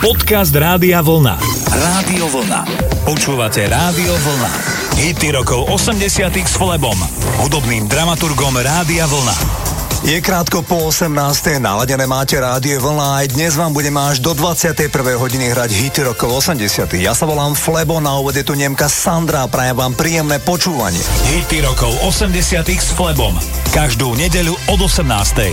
Podcast Rádia Vlna. Rádio Vlna. Počúvate Rádio Vlna. Hity rokov 80 s Flebom, hudobným dramaturgom Rádia Vlna. Je krátko po 18. naladené máte Rádio Vlna, aj dnes vám budeme až do 21. hodiny hrať hity rokov 80. Ja sa volám Flebo, na úvod je tu Nemka Sandra, prajem vám príjemné počúvanie. Hity rokov 80. s Flebom, každú nedeľu od 18.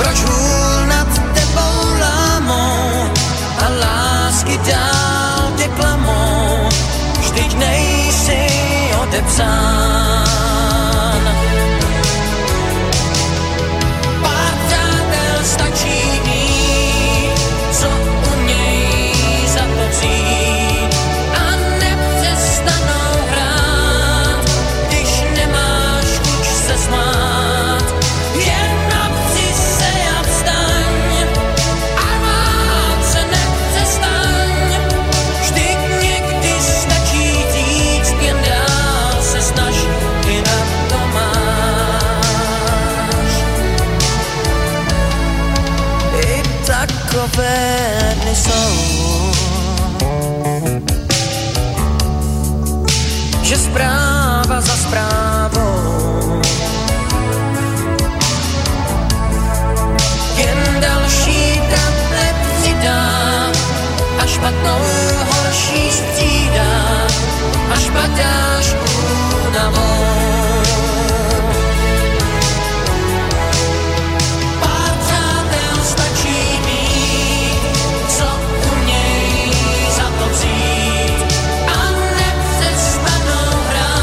Proč hůl nad a lásky dál tě klamou, vždyť nejsi odepsán. Pár přátel stačí mít, co umějí zatopřít a nepřestanou hrát, když nemáš chuť se smát. Takové dny jsou, že zpráva za zprávou, jen další trable přidá a špatnou horší střídá, až padáš únavou. Zít a nepřestanou hrát.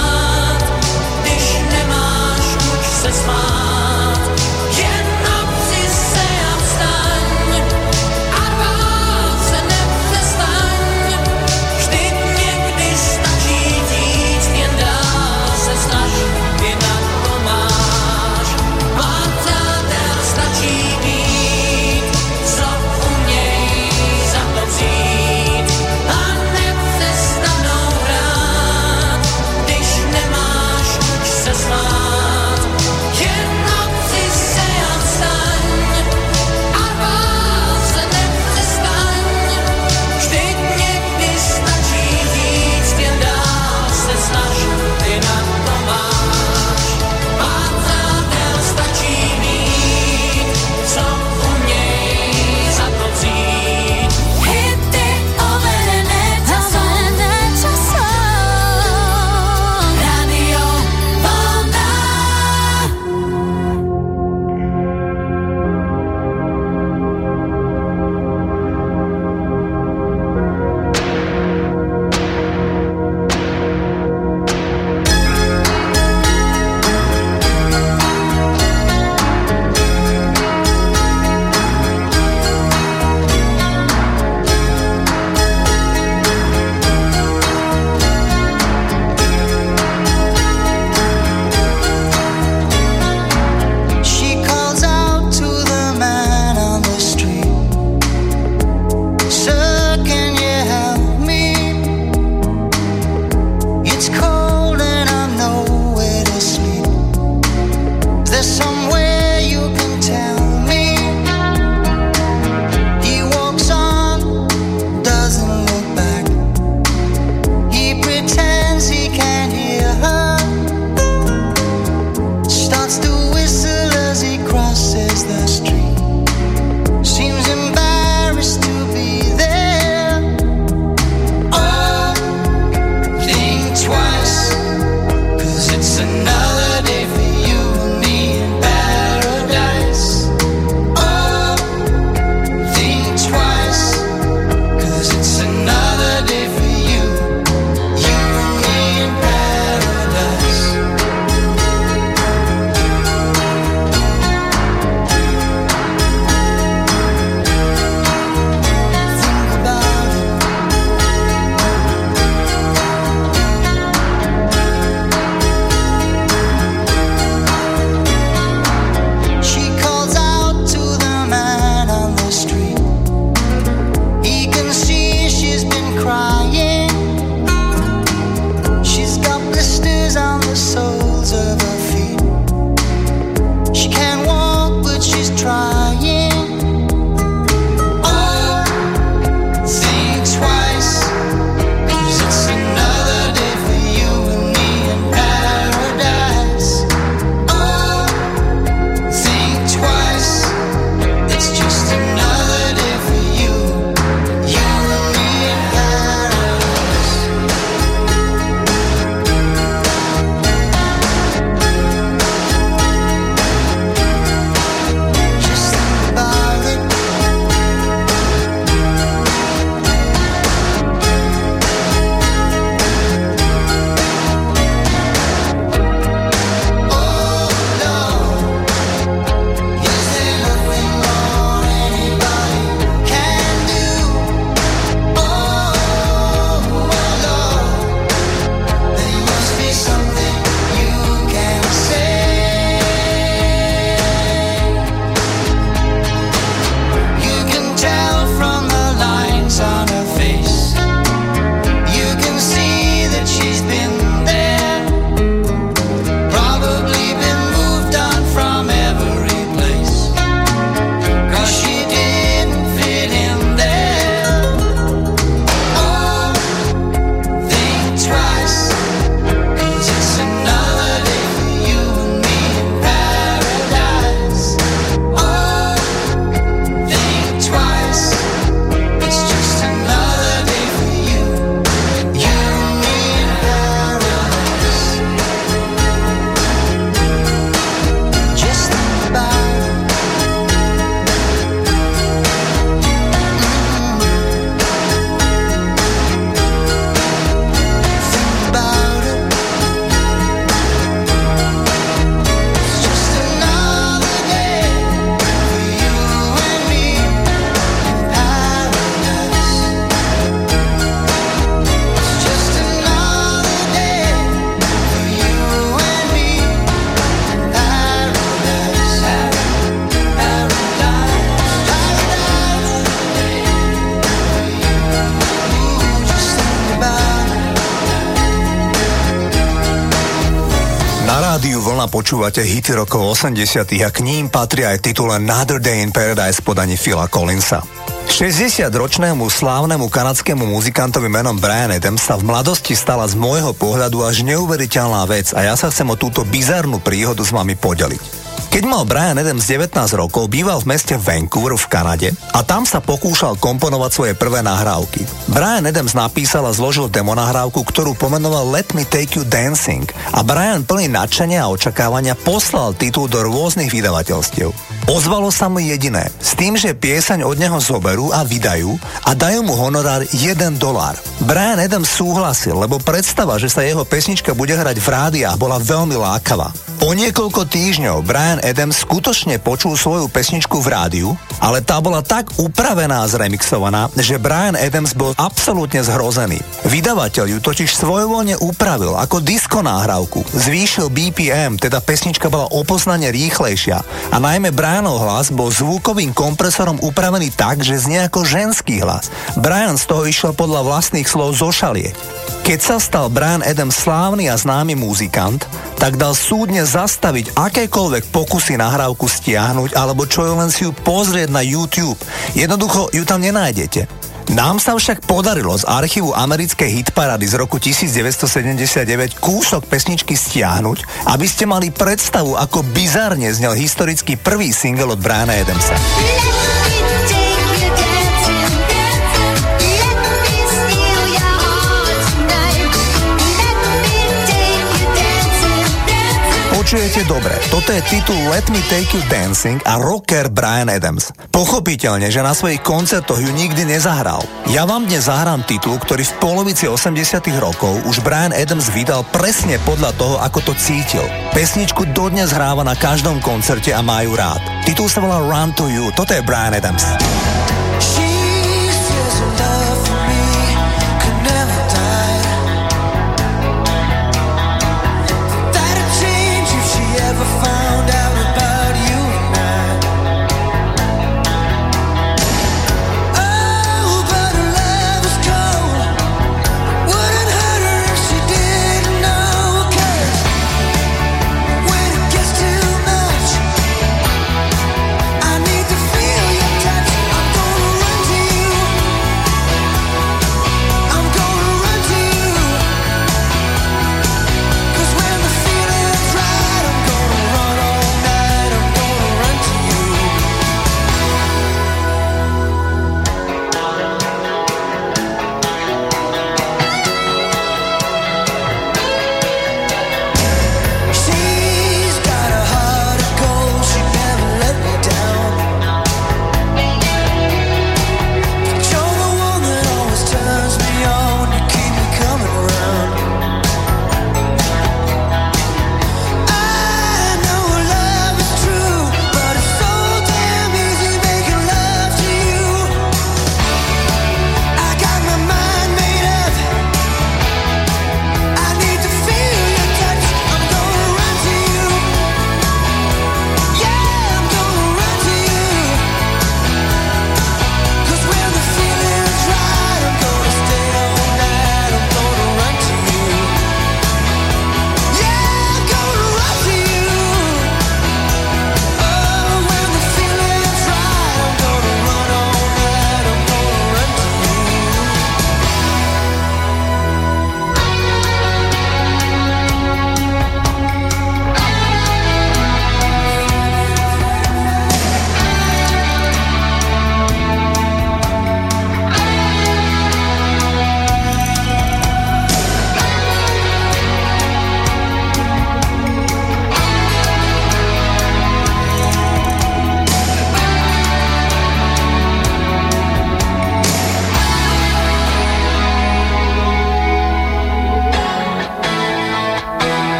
Rádiu Vlna počúvate hity rokov 80 a k ním patrí aj titul Another Day in Paradise v podaní Phila Collinsa. 60-ročnému slávnemu kanadskému muzikantovi menom Bryan Adams sa v mladosti stala z môjho pohľadu až neuveriteľná vec a ja sa chcem o túto bizarnú príhodu s vami podeliť. Keď mal Bryan Adams 19 rokov, býval v meste Vancouver v Kanade a tam sa pokúšal komponovať svoje prvé nahrávky. Bryan Adams napísal a zložil demonahrávku, ktorú pomenoval Let me take you dancing a Bryan plný nadšenia a očakávania poslal titul do rôznych vydavateľstiev. Ozvalo sa mu jediné, s tým, že piesaň od neho zoberú a vydajú a dajú mu honorár $1. Bryan Adams súhlasil, lebo predstava, že sa jeho pesnička bude hrať v rádiách, bola veľmi lákavá. Po niekoľko týždňov Bryan Adams skutočne počul svoju pesničku v rádiu, ale tá bola tak upravená a zremixovaná, že Bryan Adams bol absolútne zhrozený. Vydavateľ ju totiž svojvoľne upravil ako disco náhrávku, zvýšil BPM, teda pesnička bola o poznanie rýchlejšia a najmä Bryanov hlas bol zvukovým kompresorom upravený tak, že znie ako ženský hlas. Bryan z toho išiel podľa vlastných slov zošalieť. Keď sa stal Bryan Adams slávny a známy muzikant, tak dal súdne zastaviť akékoľvek pokusy nahrávku stiahnuť alebo čo len si ju pozrieť na YouTube. Jednoducho ju tam nenájdete. Nám sa však podarilo z archívu americkej hitparády z roku 1979 kúsok pesničky stiahnuť, aby ste mali predstavu, ako bizarne znel historicky prvý single od Bryana Adamsa. Počujete dobre, toto je titul Let me take you dancing a rocker Bryan Adams. Pochopiteľne, že na svojich koncertoch ju nikdy nezahral. Ja vám dnes zahrám titul, ktorý v polovici 80 rokov už Bryan Adams vydal presne podľa toho, ako to cítil. Pesničku dodnes hráva na každom koncerte a má ju rád. Titul sa volá Run to You, toto je Bryan Adams. I'm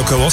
rokov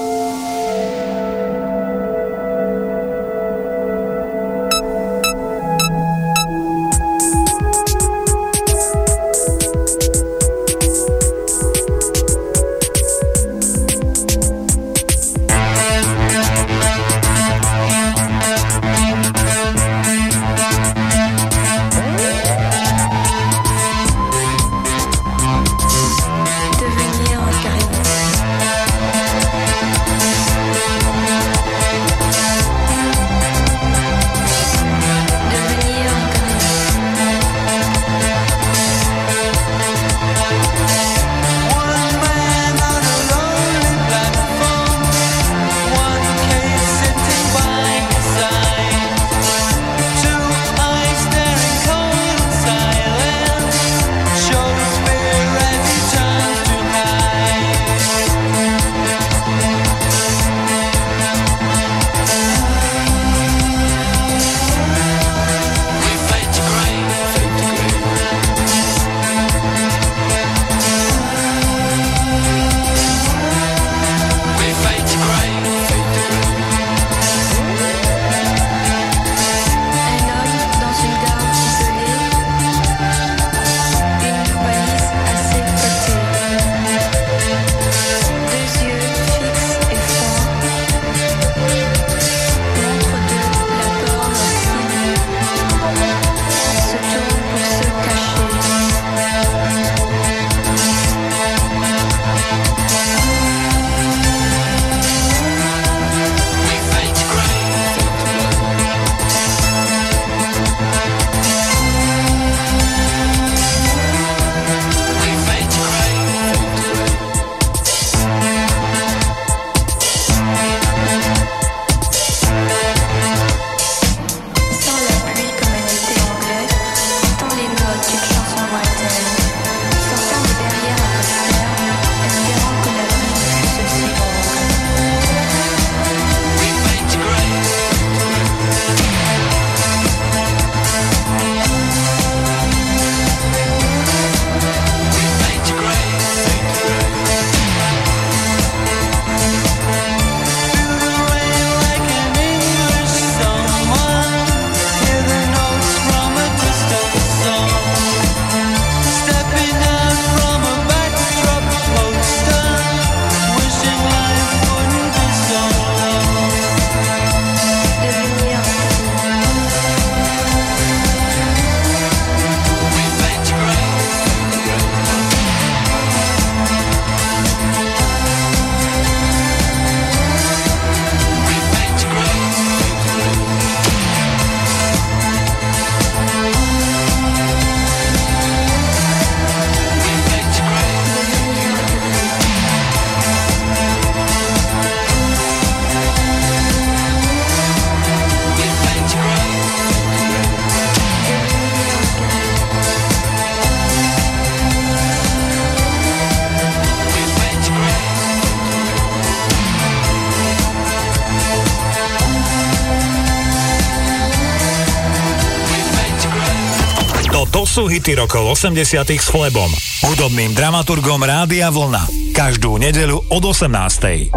Sú hity rokov 80-tých s Flebom, hudobným dramaturgom Rádia Vlna. Každú nedeľu od 18:00.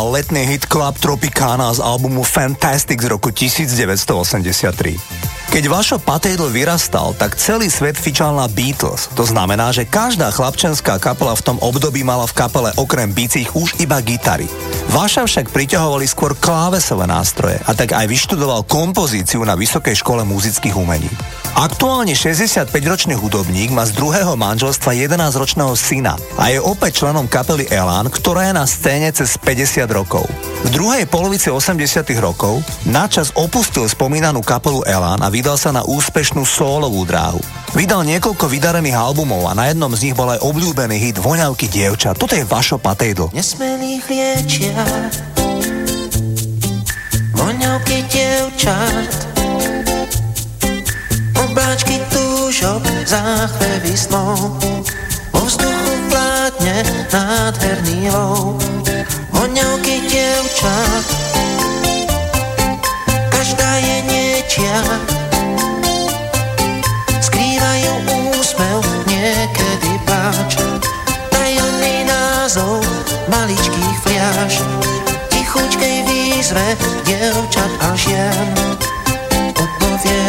Letný hit Club Tropicana z albumu Fantastic z roku 1983. Keď Vašo Patejdl vyrastal, tak celý svet fičal na Beatles. To znamená, že každá chlapčenská kapela v tom období mala v kapele okrem bicích už iba gitary. Vaša však priťahovali skôr klávesové nástroje a tak aj vyštudoval kompozíciu na Vysokej škole múzických umení. Aktuálne 65-ročný hudobník má z druhého manželstva 11-ročného syna a je opäť členom kapely Elán, ktorá je na scéne cez 50 rokov. V druhej polovici 80. rokov načas opustil spomínanú kapelu Elán a vydal sa na úspešnú sólovú dráhu. Vydal niekoľko vydarených albumov a na jednom z nich bol aj obľúbený hit Voňavky dievčat. Toto je vašo patédo. Nesmelých liečia voňavky dievčat, obláčky túžob, záchvevy snov, vo vzduchu vládne nádherný lov. Voňavky dievčat, každá je niečia, skrývajú úsmev, niekedy pláč, tajomný názov maličkých fliaž, tichučkej výzve dievčat a žien odpoviem.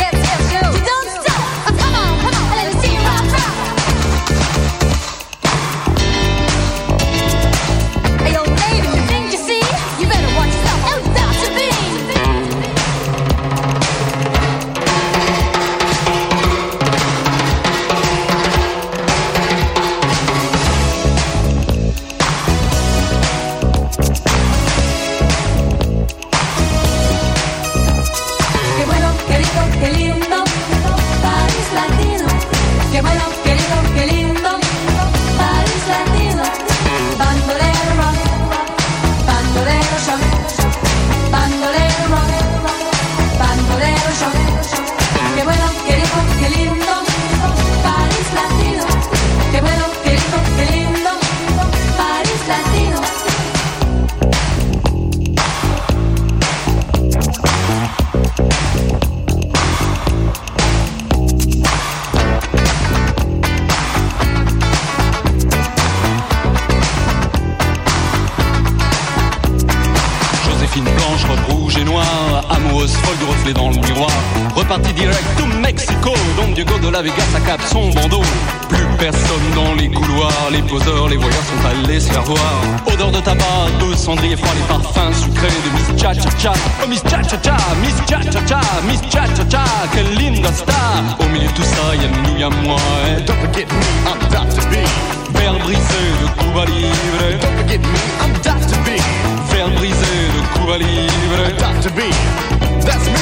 Yes, yes, yo. We don't stop. Oh, come on, come on, let me see. rose, folle du reflet dans le miroir. Reparti direct au Mexico, Don Diego de la Vega s'accape son bandeau. Plus personne dans les couloirs, les poseurs, les voyeurs sont allés se faire voir. Odeur de tabac, de cendrier froid, les parfums sucrés de Miss Cha-Cha-Cha. Oh Miss Cha-Cha-Cha, Miss Cha-Cha-Cha, Miss Cha-Cha-Cha, quelle linda star. Au milieu de tout ça, y'a nous, y'a moi, eh. Don't forget me, I'm Dr. B. Verre brisé de Cuba Libre. Don't forget me, I'm Dr. B. Verre brisé de Cuba Libre. I'm Dr. B, that's me.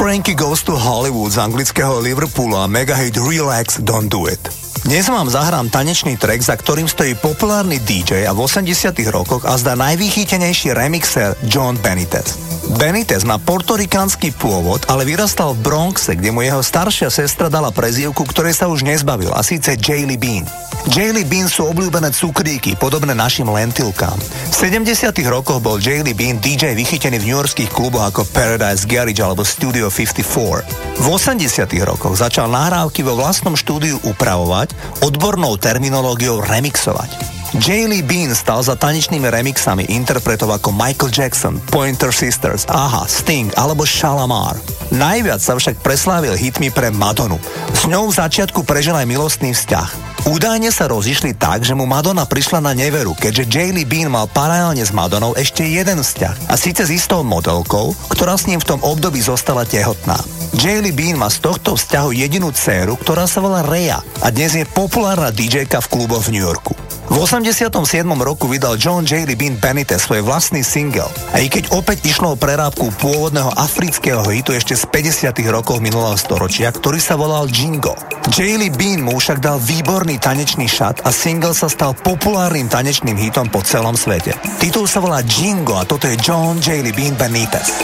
Frankie Goes to Hollywood z anglického Liverpoolu a megahit Relax, Don't Do It. Dnes vám zahrám tanečný track, za ktorým stojí populárny DJ a v 80 rokoch a zdá najvychýtenejší remixer John Benitez. Benitez má portorikánsky pôvod, ale vyrastal v Bronxe, kde mu jeho staršia sestra dala prezývku, ktorej sa už nezbavil, a síce Jellybean. Jellybean sú obľúbené cukríky, podobné našim lentilkám. V 70 rokoch bol Jellybean DJ vychytený v newyorských kluboch ako Paradise Garage alebo Studio 54. V 80 rokoch začal nahrávky vo vlastnom štúdiu upravovať, odbornou terminológiou remixovať. Jellybean stal za tanečnými remixami interpretov ako Michael Jackson, Pointer Sisters, AHA, Sting alebo Shalamar. Najviac sa však preslávil hitmi pre Madonu. S ňou v začiatku prežil aj milostný vzťah. Údajne sa rozišli tak, že mu Madonna prišla na neveru, keďže Jellybean mal paralelne s Madonou ešte jeden vzťah, a síce s istou modelkou, ktorá s ním v tom období zostala tehotná. Jellybean má z tohto vzťahu jedinú dcéru, ktorá sa volá Rea a dnes je populárna DJ-ka v kluboch v New Yorku. V 87. roku vydal John Jellybean Benitez svoj vlastný single, a i keď opäť išlo o prerábku pôvodného afrického hitu ešte z 50. rokov minulého storočia, ktorý sa volal Django. Jellybean mu však dal výborný tanečný šat a single sa stal populárnym tanečným hitom po celom svete. Titul sa volá Django a toto je John Jellybean Benitez.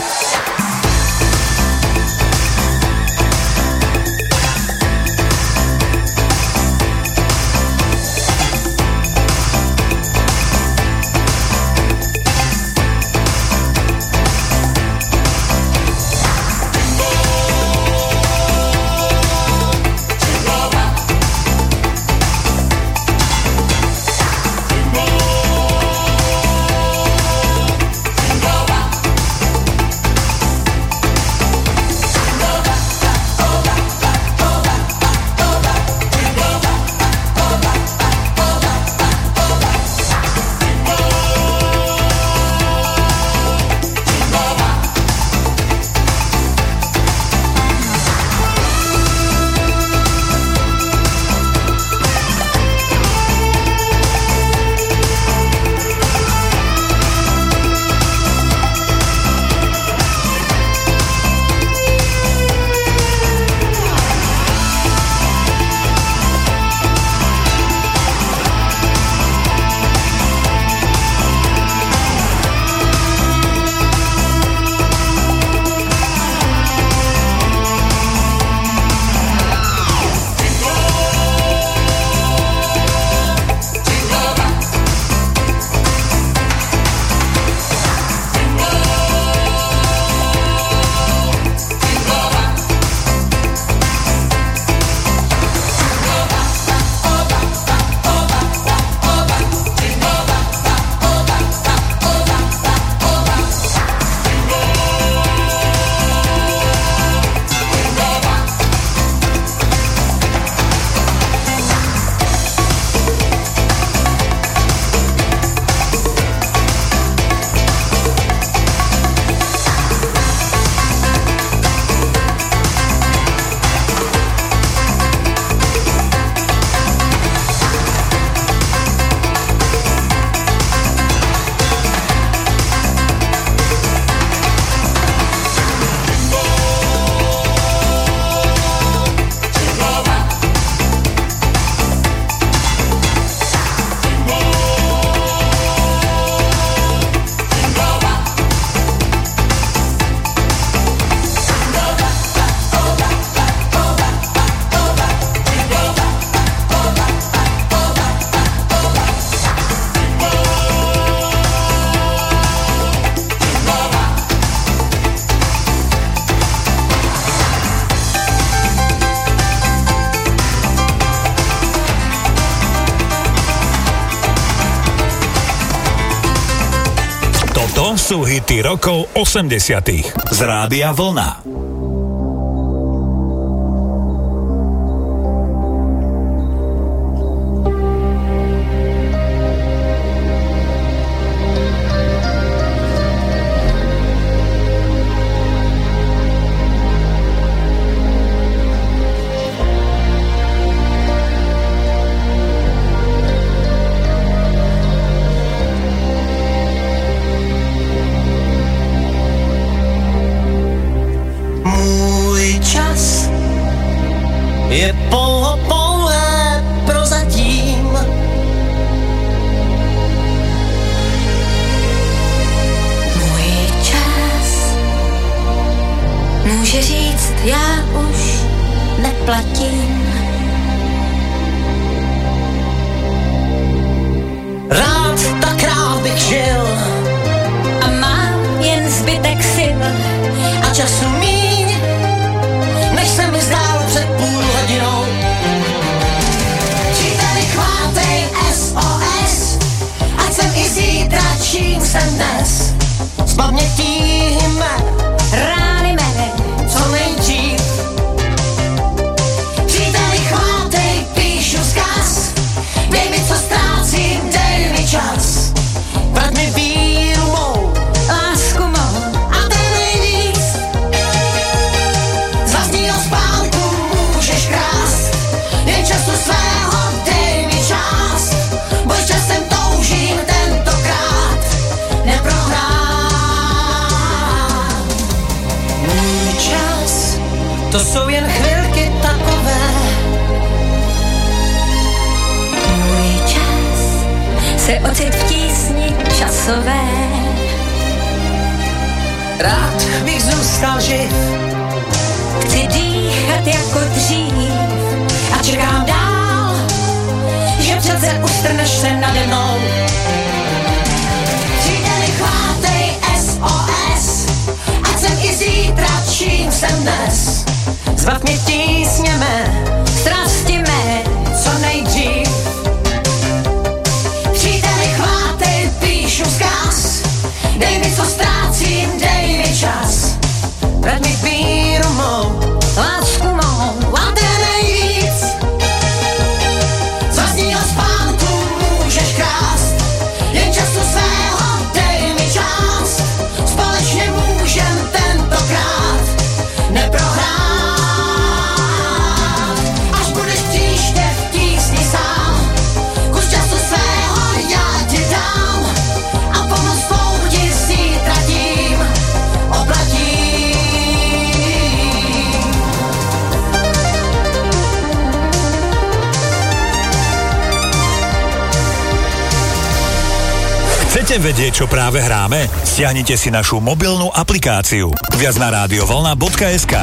Sú hity rokov 80. z Rádia Vlna. čas je pouhé prozatím. Můj čas může říct, já už neplatím. Rád tak rád bych žil a mám jen zbytek sil a času míň, než se mi zdálo před půl hodinou. Příteli, chvátej SOS, ať jsem i zítra, čím jsem dnes. Z pamětí jmen, rány mé, co nejdřív. Příteli, chvátej, píšu vzkaz, dej mi, co ztrácím, dej mi čas. Vrať mi víru mou, lásku mou a ten nejvíc. Z vlastního spánku můžeš krást, jen času svého dej mi čas. Bož časem toužím tentokrát neprohrát. Můj čas, to jsou jen chvilky takové. Se ocit v tísni časové. Rád bych zůstal živ, chci dýchat jako dřív a čekám dál, že přece ustrneš se nade mnou. Příteli, chvátej SOS, ať jsem i zítra, čím jsem dnes. Zbav mě tísněme, strasti mé, co nejdřív. Dej mi, co ztrácím, dej mi čas. Vrať mi víru mou, lásku mou a ten nejvíc. Z vlastního spánku můžeš krást, jen času svého dej mi čas. Společně můžem tentokrát neprohrát. Až budeš příště v tísni sám, kus času svého já ti dám. Chcete vedieť, čo práve hráme? Stiahnite si našu mobilnú aplikáciu. Viac na radiovlna.sk.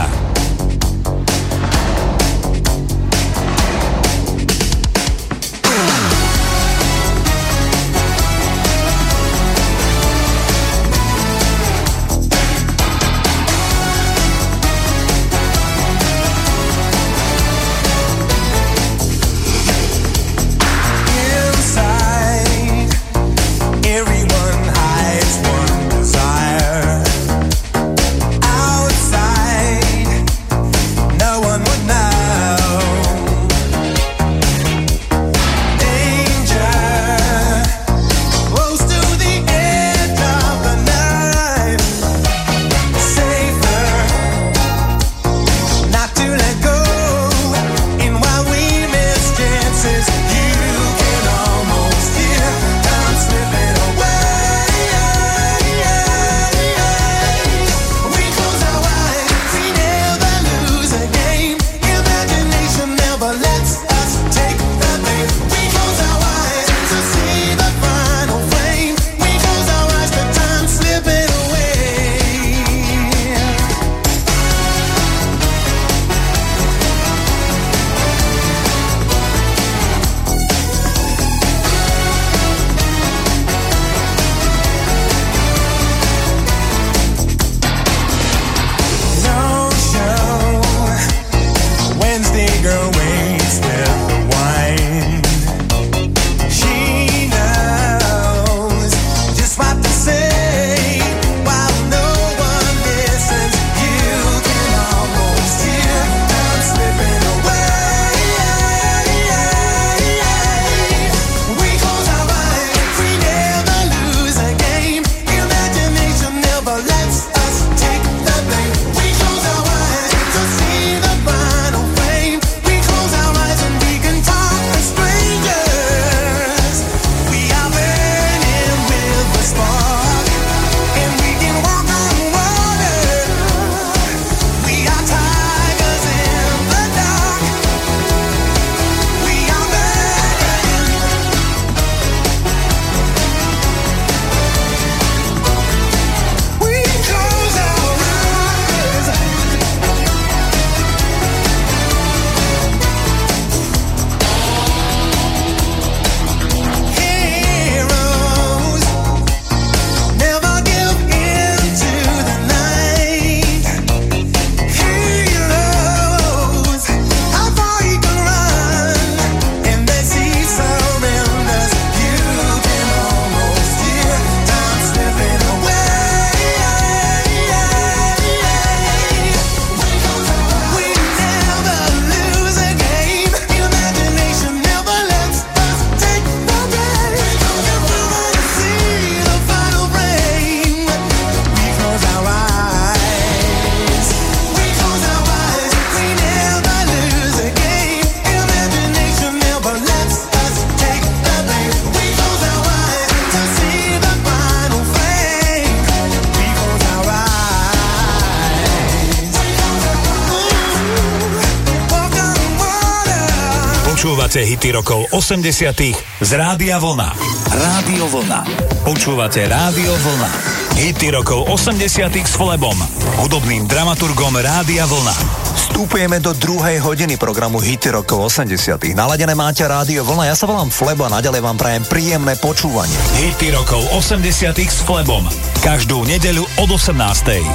najväčšie hity rokov 80-tých z Rádia Vlna. Rádio Vlna. Počúvate Rádio Vlna. Hity rokov 80-tých s Flebom, hudobným dramaturgom Rádia Vlna. Vstupujeme do druhej hodiny programu Hity rokov 80-tých. Naladené máte Rádio Vlna, ja sa volám Flebo a naďalej vám prajem príjemné počúvanie. Hity rokov 80-tých s Flebom. Každú nedeľu od 18:00.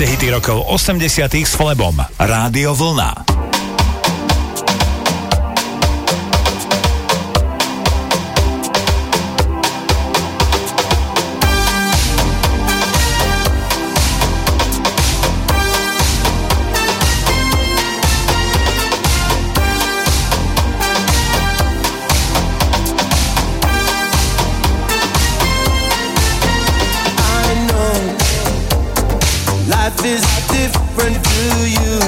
Hity rokov 80 s Flebom. Rádio Vlna. Life is different to you.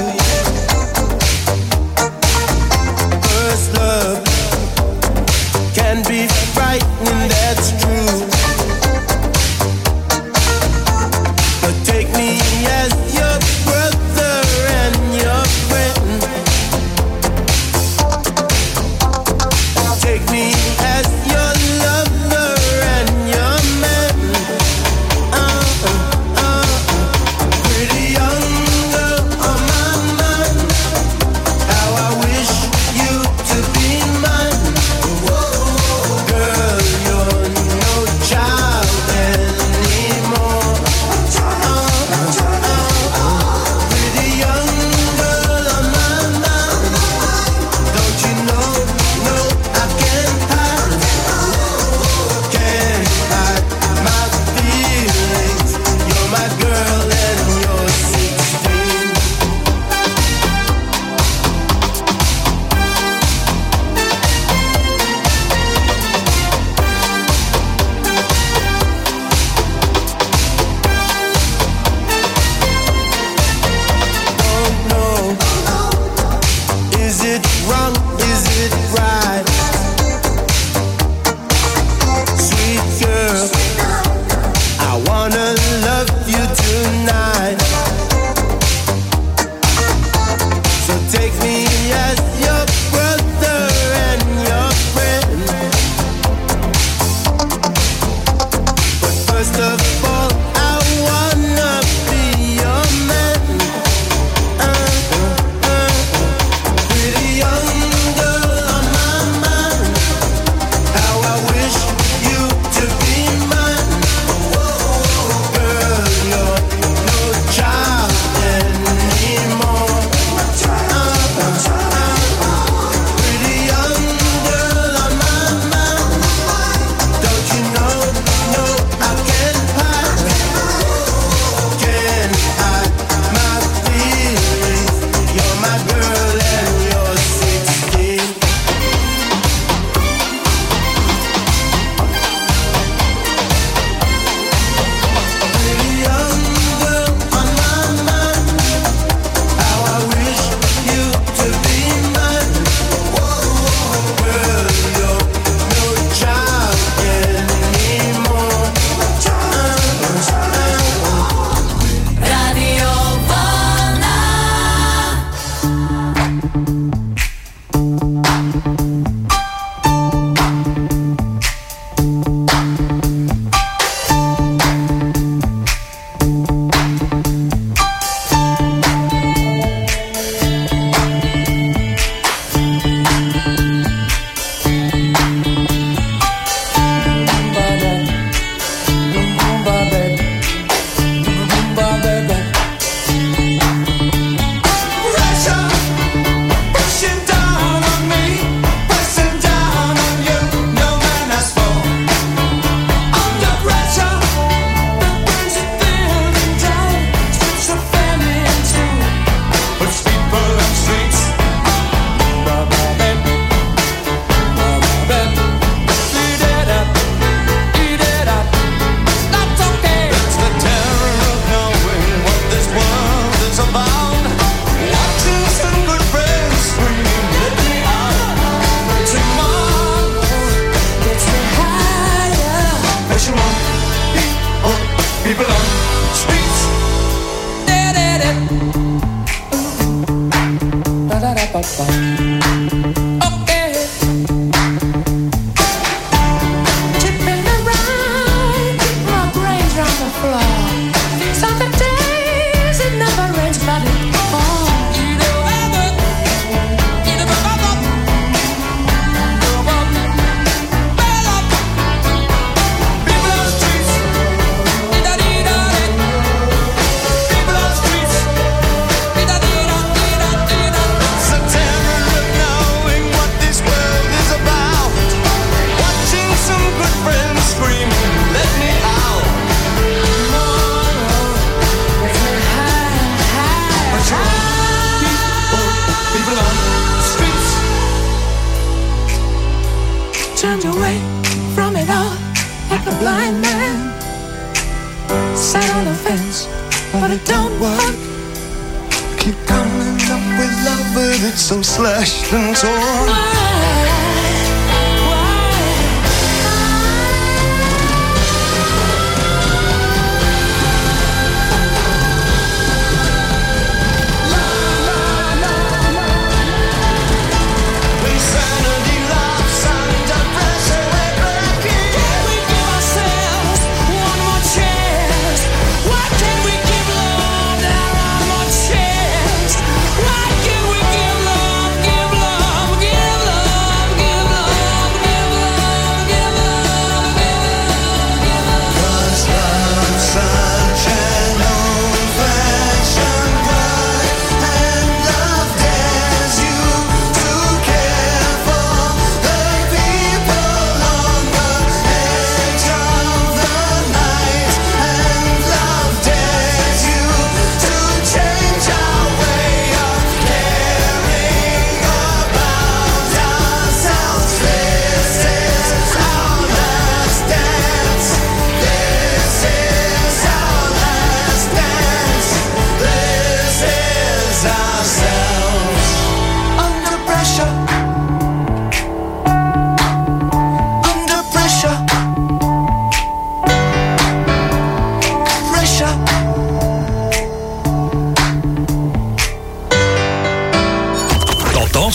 Take me as your brother and your friend. But first of all, I wanna be your man. With a young girl on my mind, how I wish you to be mine. Oh, girl, you're no child anymore.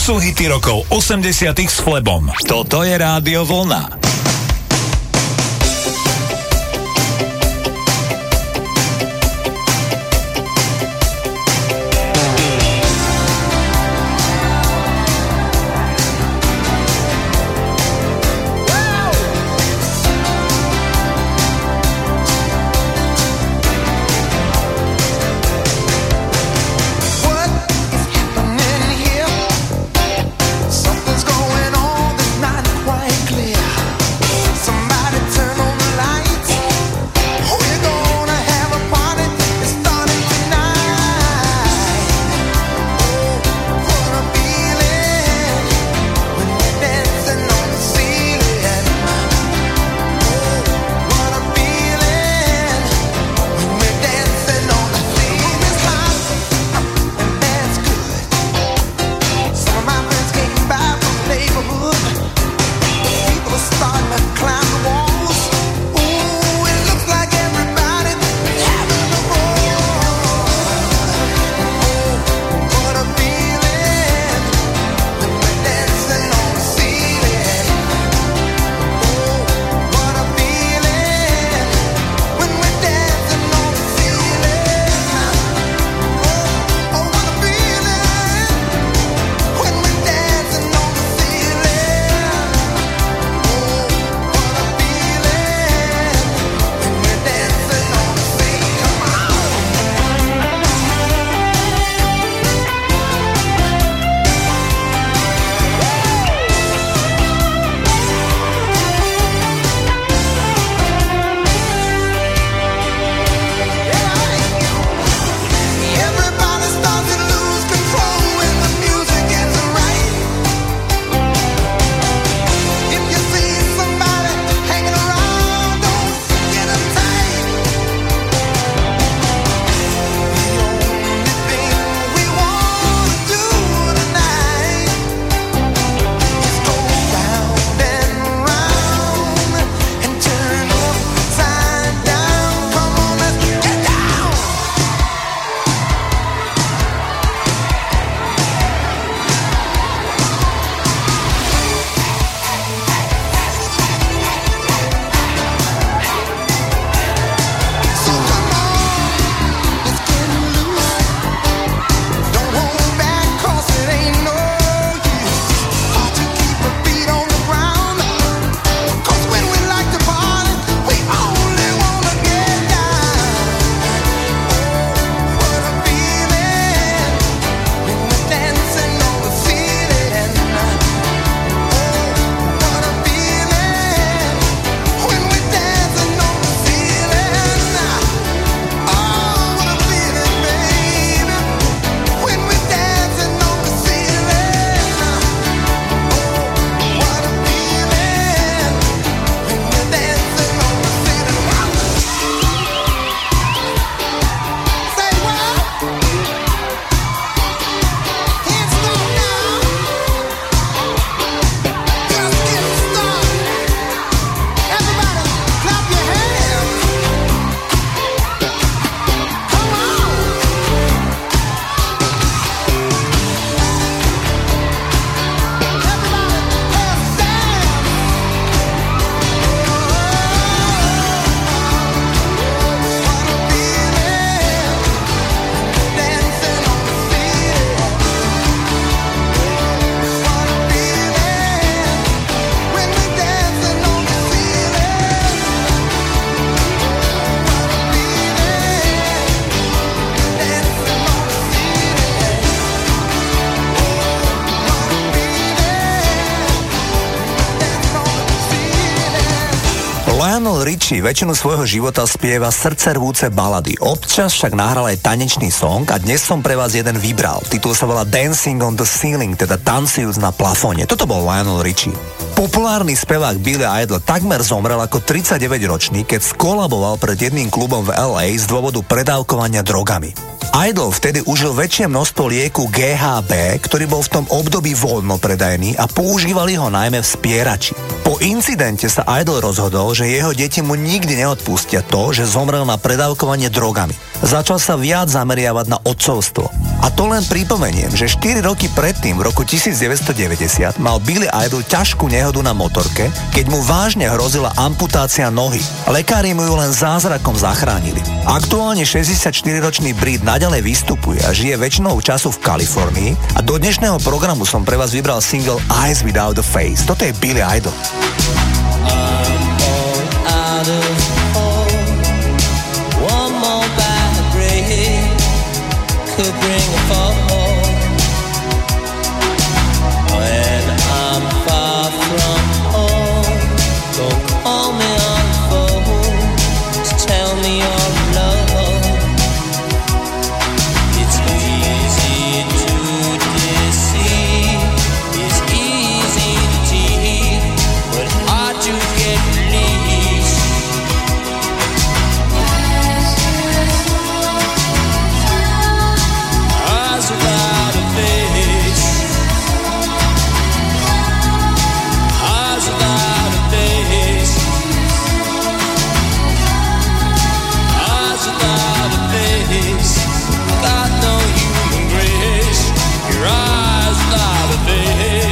sú hity rokov 80 s Flebom. Toto je Rádio Vlna. Či väčšinu svojho života spieva srdcervúce balady. Občas však nahral aj tanečný song a dnes som pre vás jeden vybral. Titul sa volá Dancing on the Ceiling, teda tancujúc na plafóne. Toto bol Lionel Richie. Populárny spevák Billy Idol takmer zomrel ako 39-ročný, keď skolaboval pred jedným klubom v LA z dôvodu predávkovania drogami. Idol vtedy užil väčšie množstvo lieku GHB, ktorý bol v tom období voľnopredajný a používali ho najmä v spierači. Po incidente sa Idol rozhodol, že jeho deti mu nikdy neodpustia to, že zomrel na predávkovanie drogami. Začal sa viac zameriavať na otcovstvo. A to len pripomeniem, že 4 roky predtým, v roku 1990, mal Billy Idol ťažkú nehodu na motorke, keď mu vážne hrozila amputácia nohy. Lekári mu ju len zázrakom zachránili. Aktuálne 64-ročný Brit naďalej vystupuje a žije väčšinou času v Kalifornii a do dnešného programu som pre vás vybral single Eyes Without a Face. Toto je Billy Idol. Could bring a fall when I'm far from home. Don't call me on the phone to tell me you're in love. It's easy to deceive, it's easy to tease, but hard to get released. Without a face, eyes without a face, eyes without a face, got no human grace, your eyes without a face.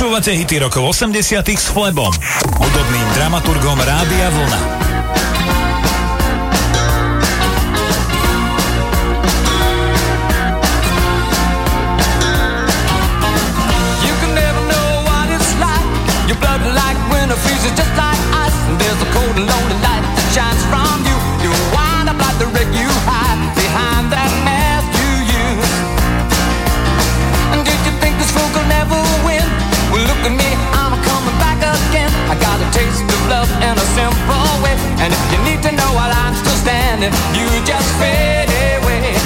Počúvate hity rokov 80 s Flebom, hudobným dramaturgom Rádia Vlna. You can never know what it's like. Your blood like winter freezes just like ice. There's a cold and lonely light that shines from you. You wind up like the wreck you hide behind that mask you use. And did you think this fool could never win? Well, look at me, I'm coming back again. I got a taste of love in a simple way. And if you need to know while I'm still standing, you just fade away.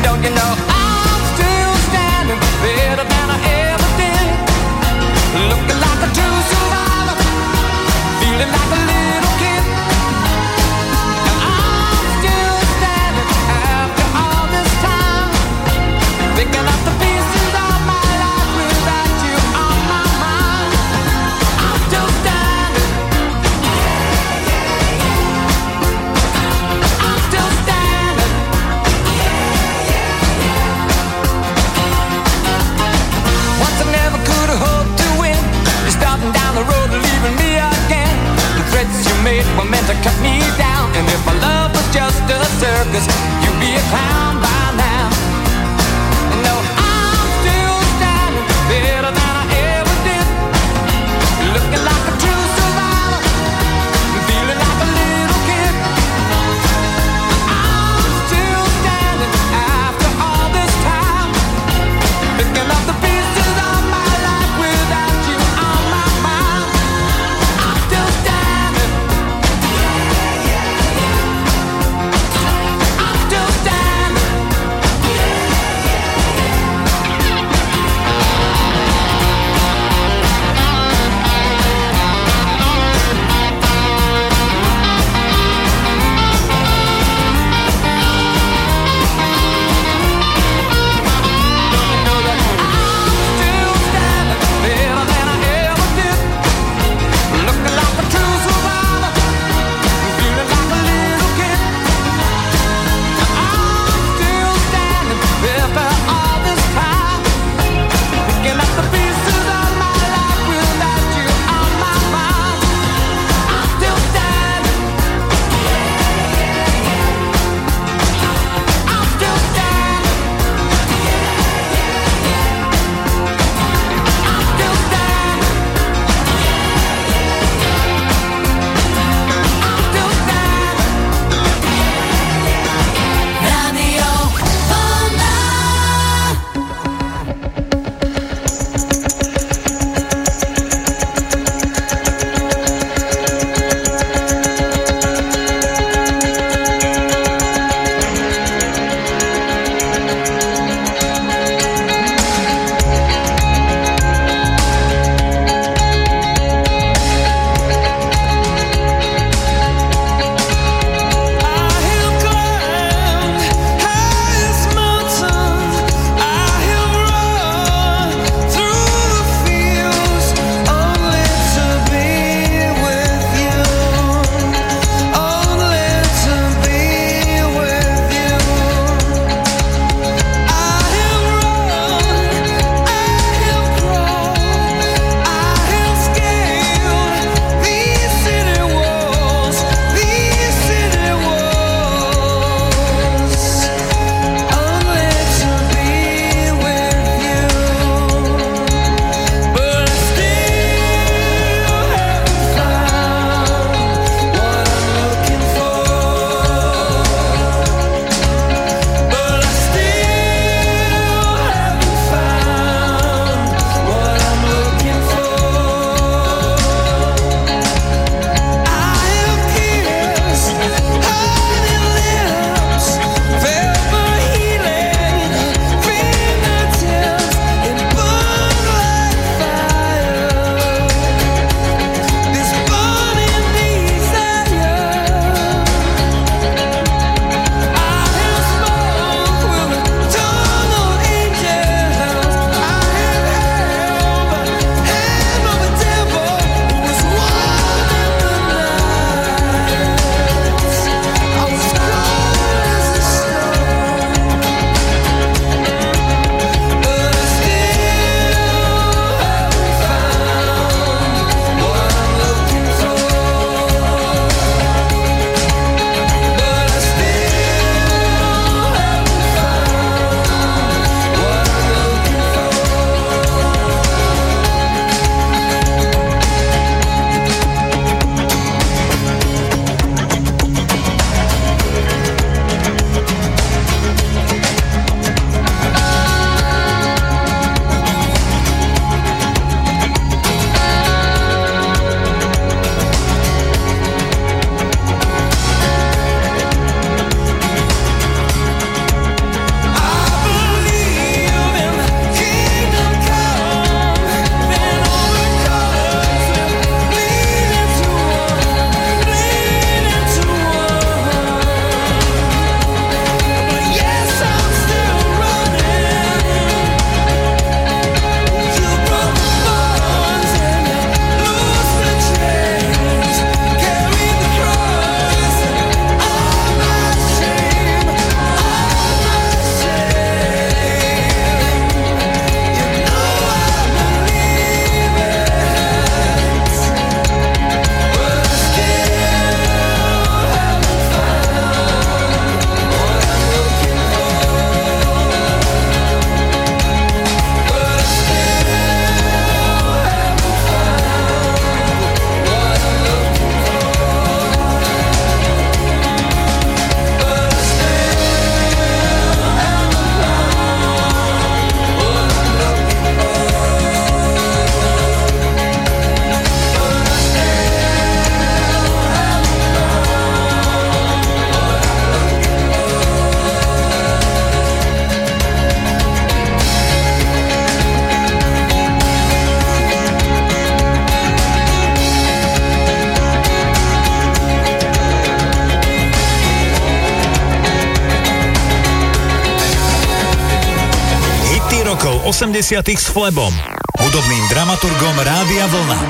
Don't you know I'm still standing better than I ever did? Looking like a true survivor, feeling like a little kid. Now I'm still standing after all this time, picking up the pieces of my life. You on my mind. made were meant to cut me down. And if my love was just a circus, you'd be a clown by now. No, I'm still standing better than I ever did, looking like a true survivor, feeling like a little kid. I'm still standing after all this time, picking up the pieces of my life without you on my mind. I'm still standing. I'm still standing. 80-tých s Flebom, hudobným dramaturgom Rádia Vlna.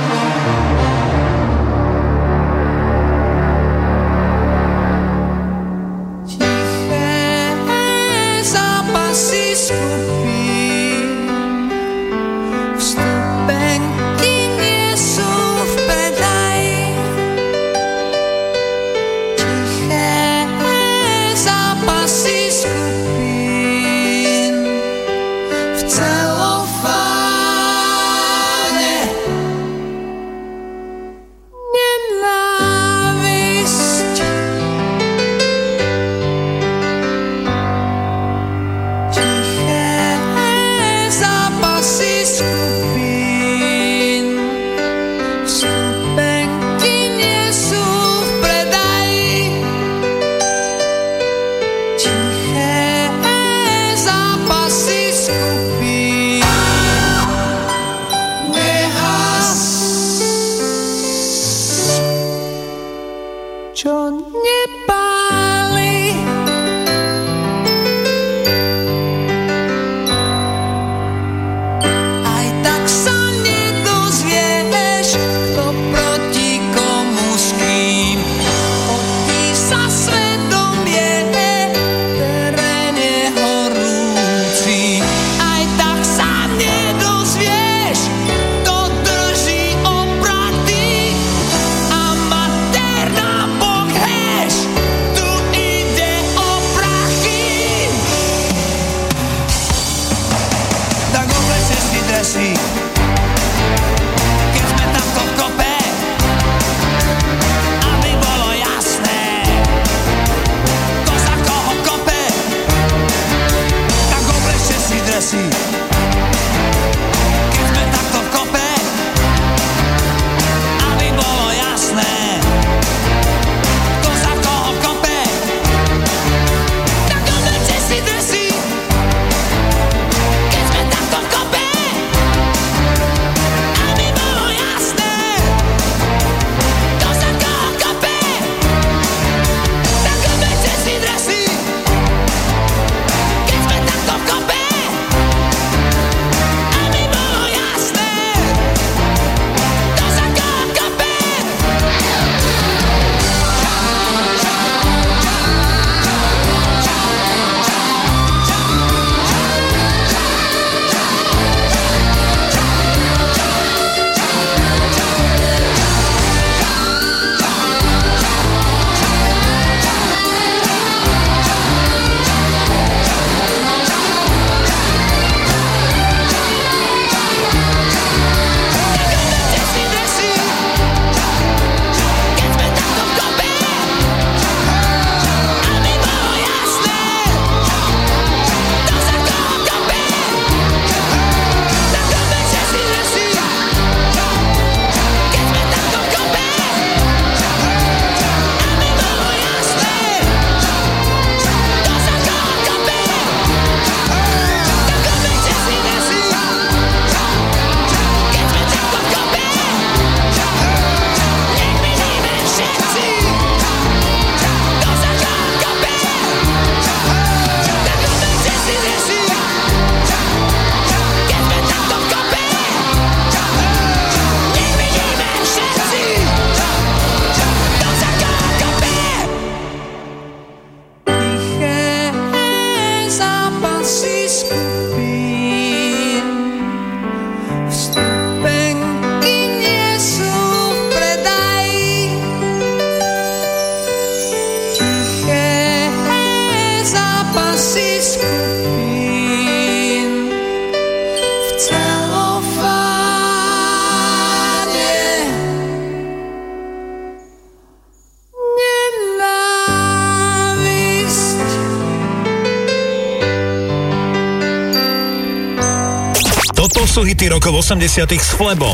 Sú hity rokov 80 s Flebom,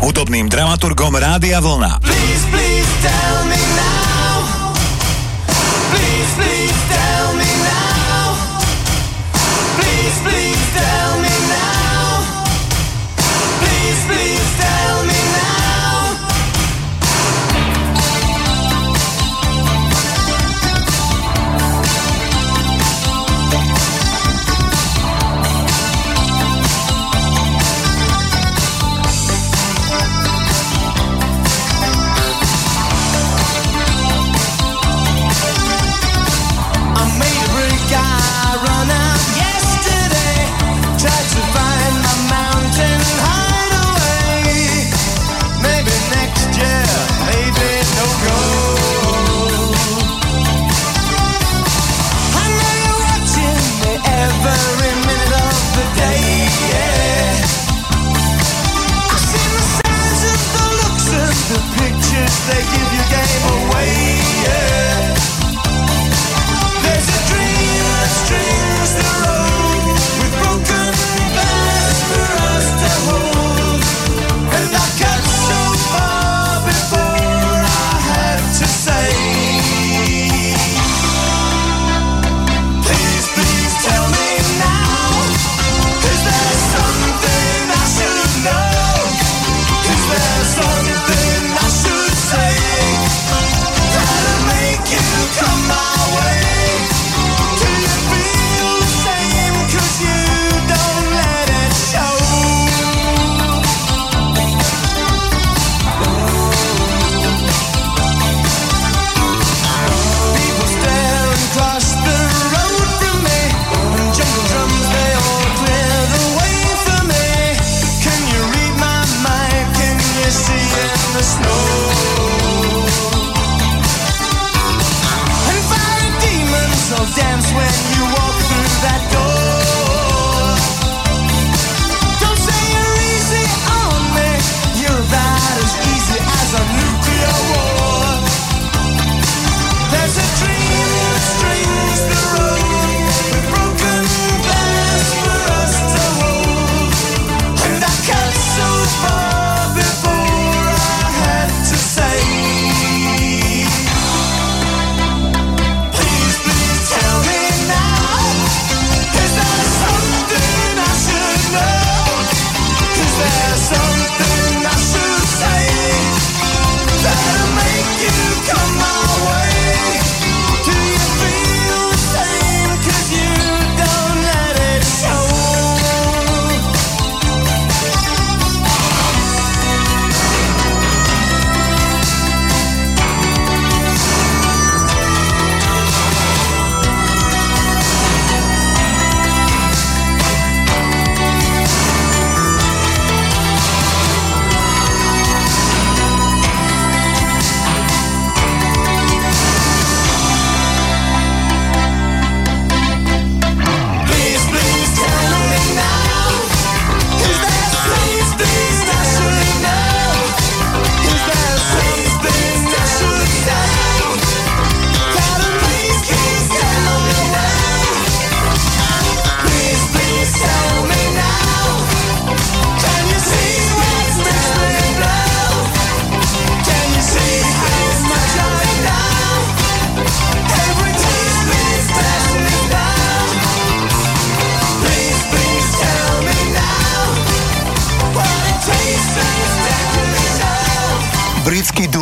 hudobným dramaturgom Rádia Vlna. Please, please tell me now. Please, please tell me now. Please, please tell me now. Please, please tell me now.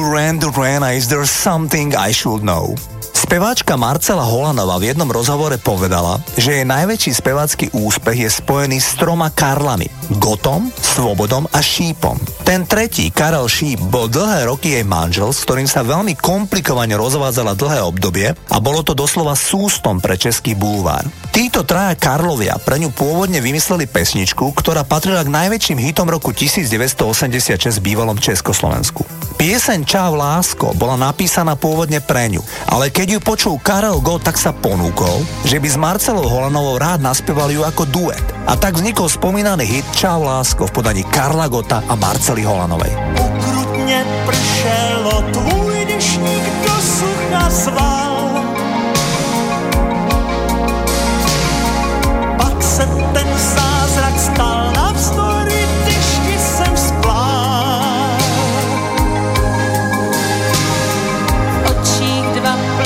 Duran Duran a Is There Something I Should Know. Speváčka Marcela Holanová v jednom rozhovore povedala, že jej najväčší spevácky úspech je spojený s troma Karlami. Gotom, Svobodom a Šípom. Ten tretí, Karel Šíp, bol dlhé roky jej manžel, s ktorým sa veľmi komplikovane rozvádzala dlhé obdobie a bolo to doslova sústom pre český bulvár. Títo traja Karlovia pre ňu pôvodne vymysleli pesničku, ktorá patrila k najväčším hitom roku 1986 v bývalom Československu. Pieseň Čau, Lásko bola napísaná pôvodne pre ňu, ale keď ju počul Karel Gott, tak sa ponúkol, že by s Marcelou Holanovou rád naspieval ju ako duet. A tak vznikol spomínaný hit Čau, Lásko v podaní Karla Gotta a Marcely Holanovej. Ukrutne pršelo, tvůj dešník do sucha sval. Pak se ten zázrak stal, navzdory dešti jsem splál. Shall I?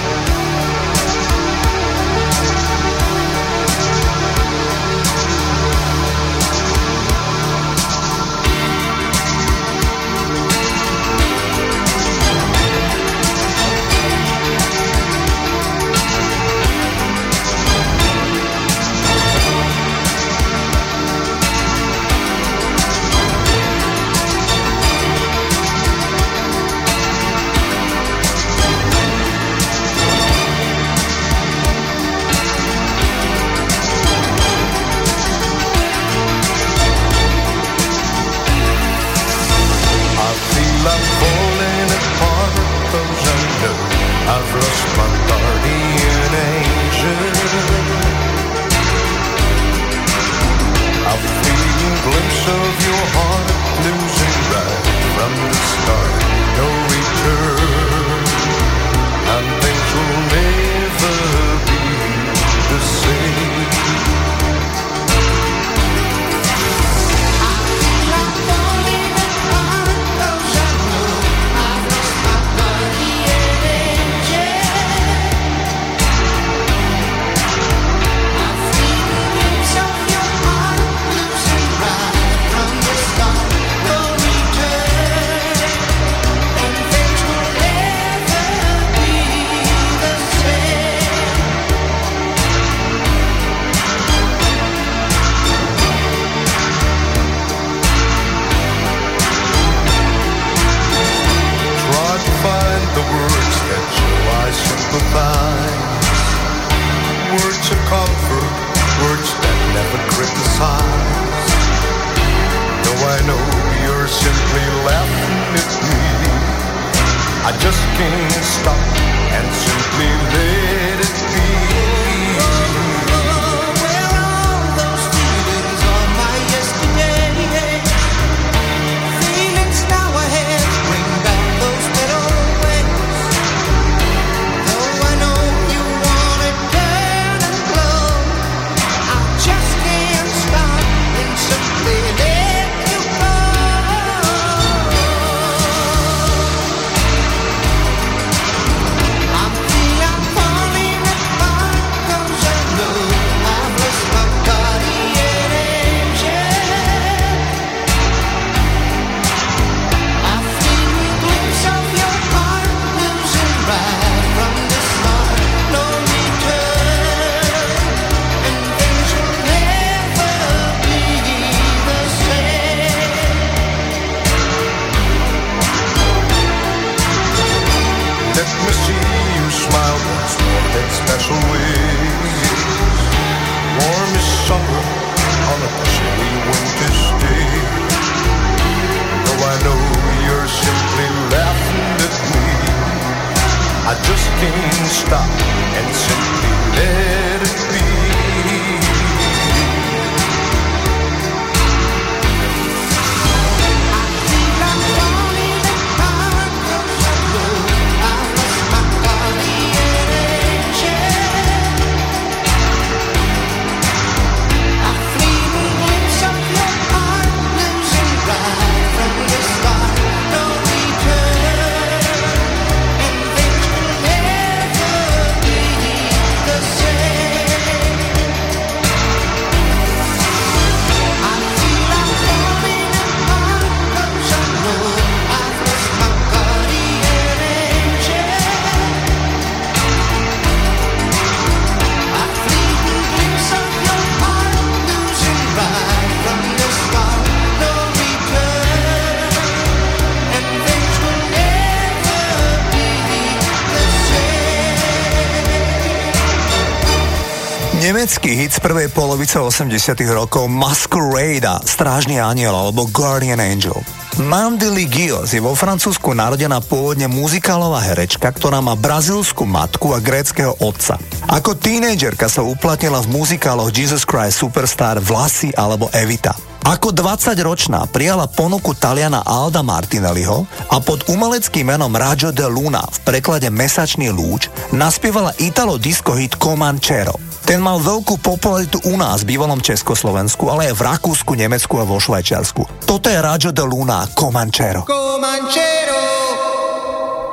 Nemecký hit z prvej polovice 80. rokov Masquerade, Strážny aniel alebo Guardian Angel. Mandily Gios je vo Francúzsku narodená pôvodne muzikálová herečka, ktorá má brazílsku matku a gréckeho otca. Ako tínedžerka sa uplatnila v muzikáloch Jesus Christ Superstar, Vlasy alebo Evita. Ako 20-ročná prijala ponuku Taliana Alda Martinelliho a pod umeleckým menom Raggio di Luna, v preklade Mesačný lúč, naspievala italo-disco hit Comanchero. Ten mal veľkú popularitu u nás, v bývalom Československu, ale aj v Rakúsku, Nemecku a vo Švajčiarsku. Toto je Raggio di Luna, Comanchero. Comanchero,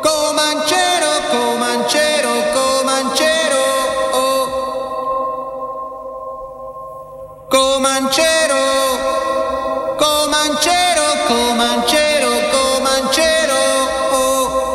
Comanchero, Comanchero, Comanchero, oh. Comanchero, Comanchero, Comanchero, Comanchero, oh.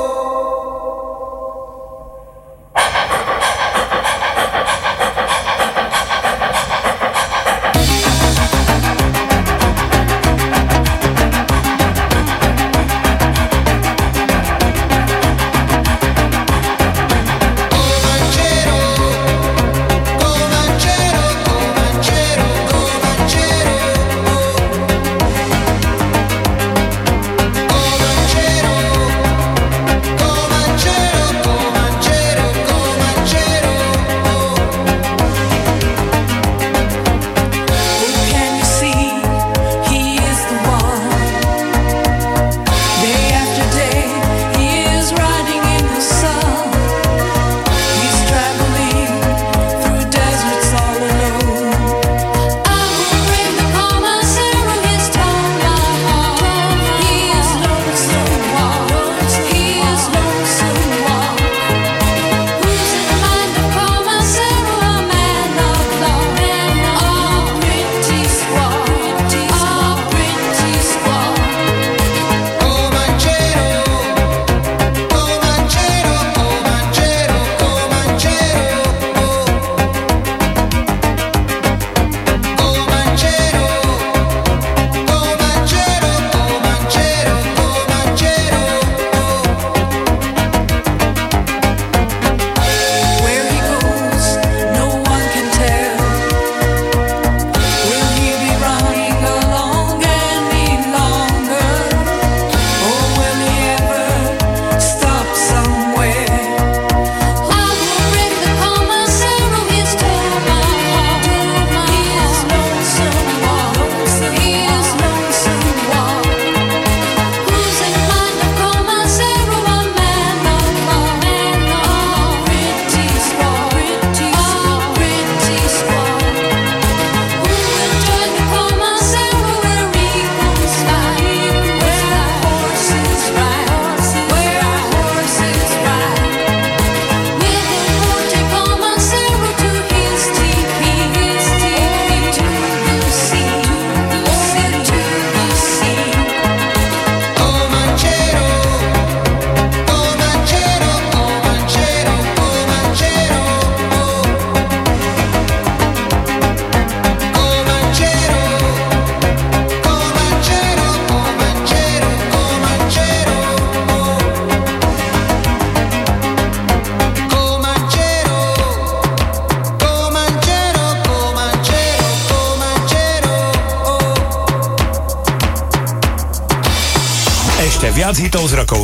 Viac hitov z rokov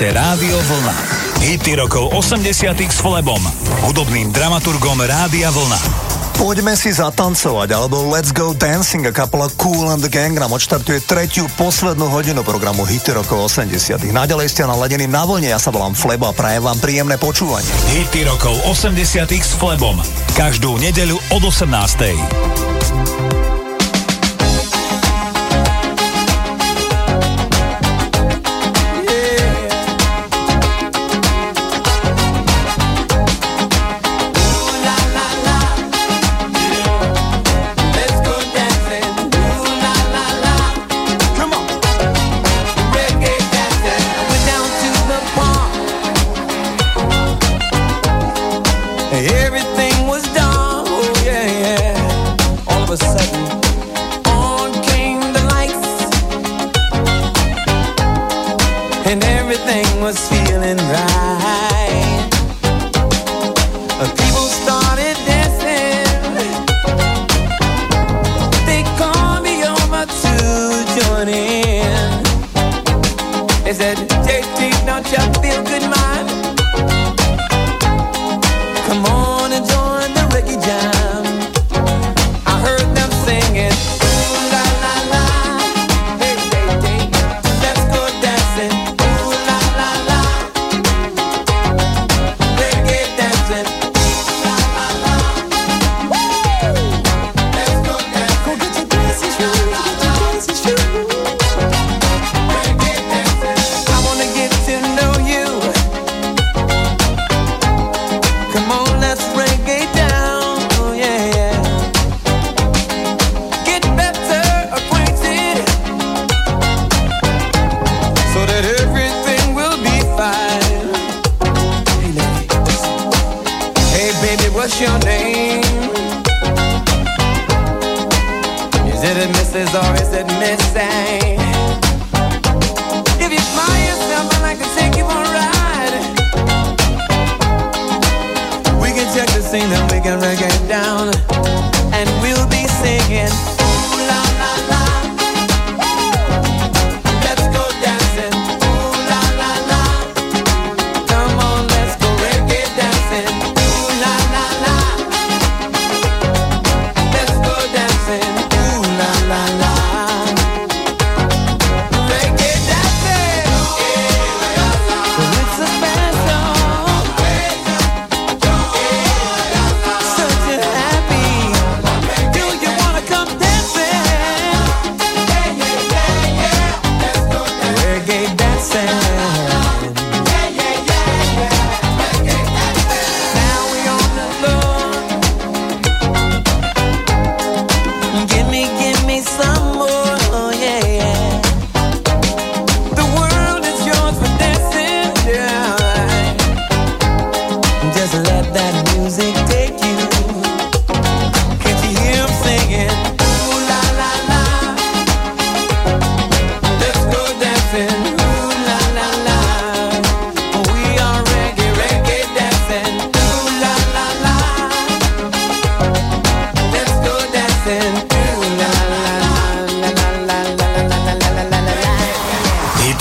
Rádio Vlna. Hity rokov 80 s Flebom, hudobným dramaturgom Rádia Vlna. Poďme si zatancovať, alebo Let's Go Dancing a kapela Kool and the Gang nám odštartuje tretiu poslednú hodinu programu Hity rokov 80. Naďalej ste naladení na vlne, ja sa volám Flebo a prajem vám príjemné počúvanie. Hity rokov 80 s Flebom, každú nedeľu od 18. was feeling right. People started dancing. They called me over to join in. They said, JT, don't you feel good, man? Come on and join the reggae jam. I heard them singing.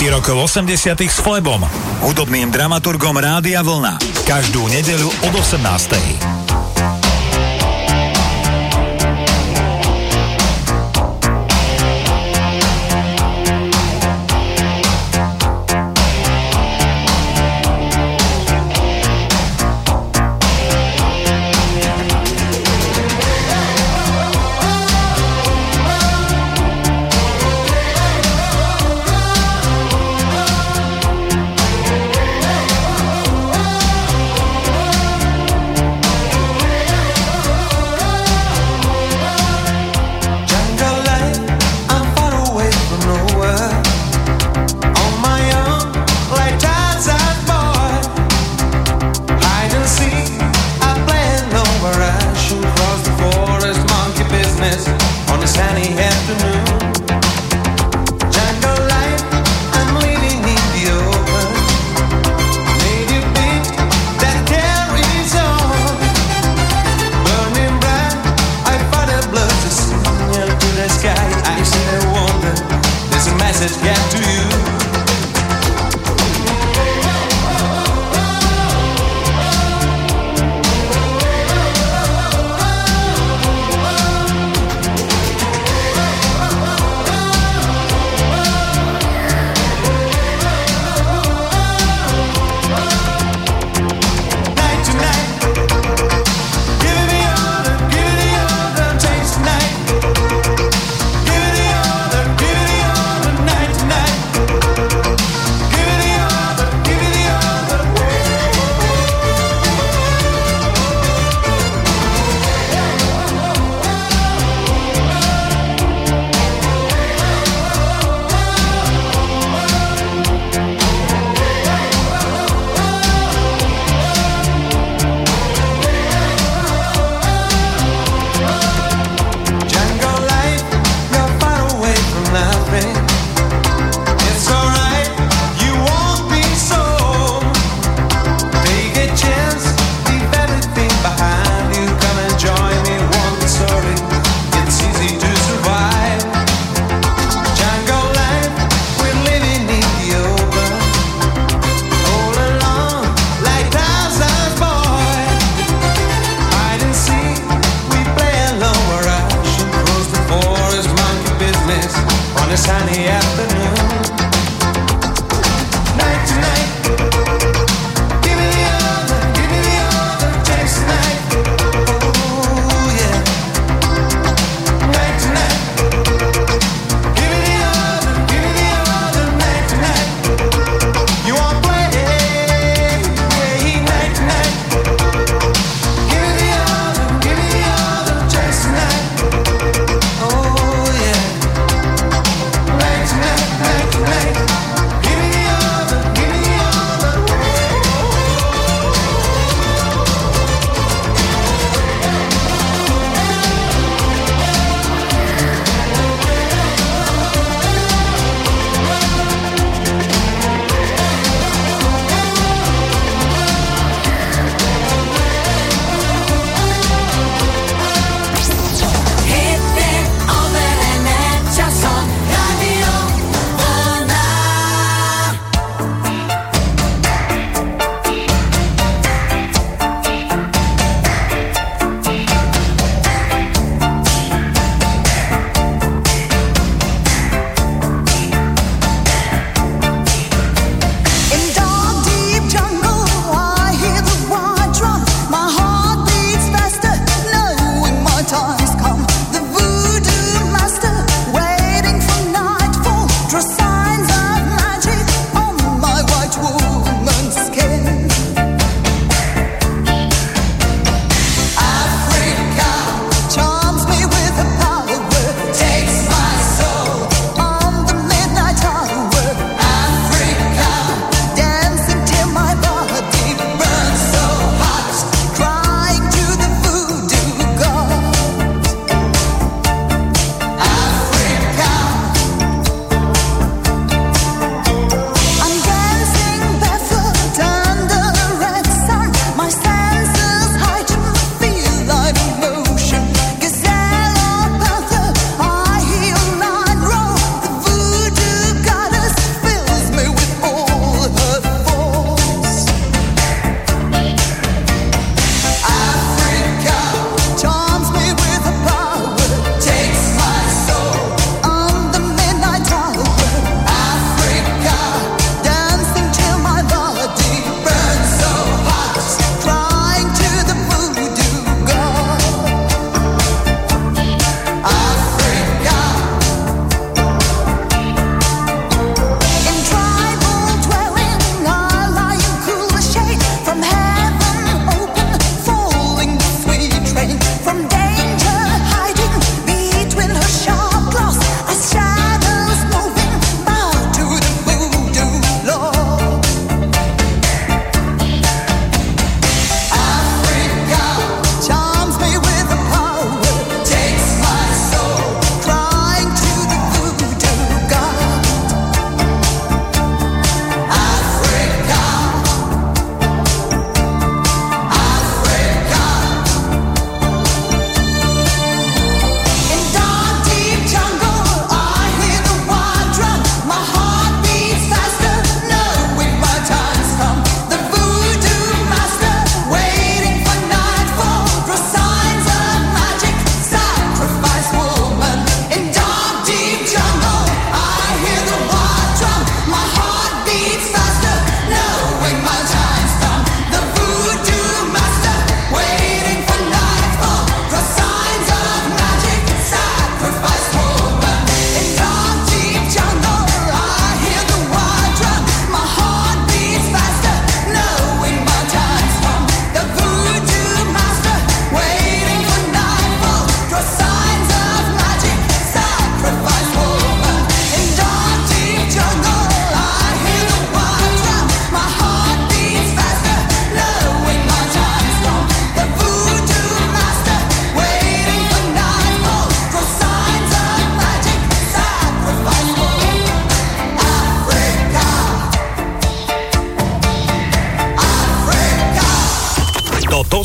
Rokov 80 s Flebom, hudobným dramaturgom Rádia Vlna. Každú nedeľu od 18.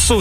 Sú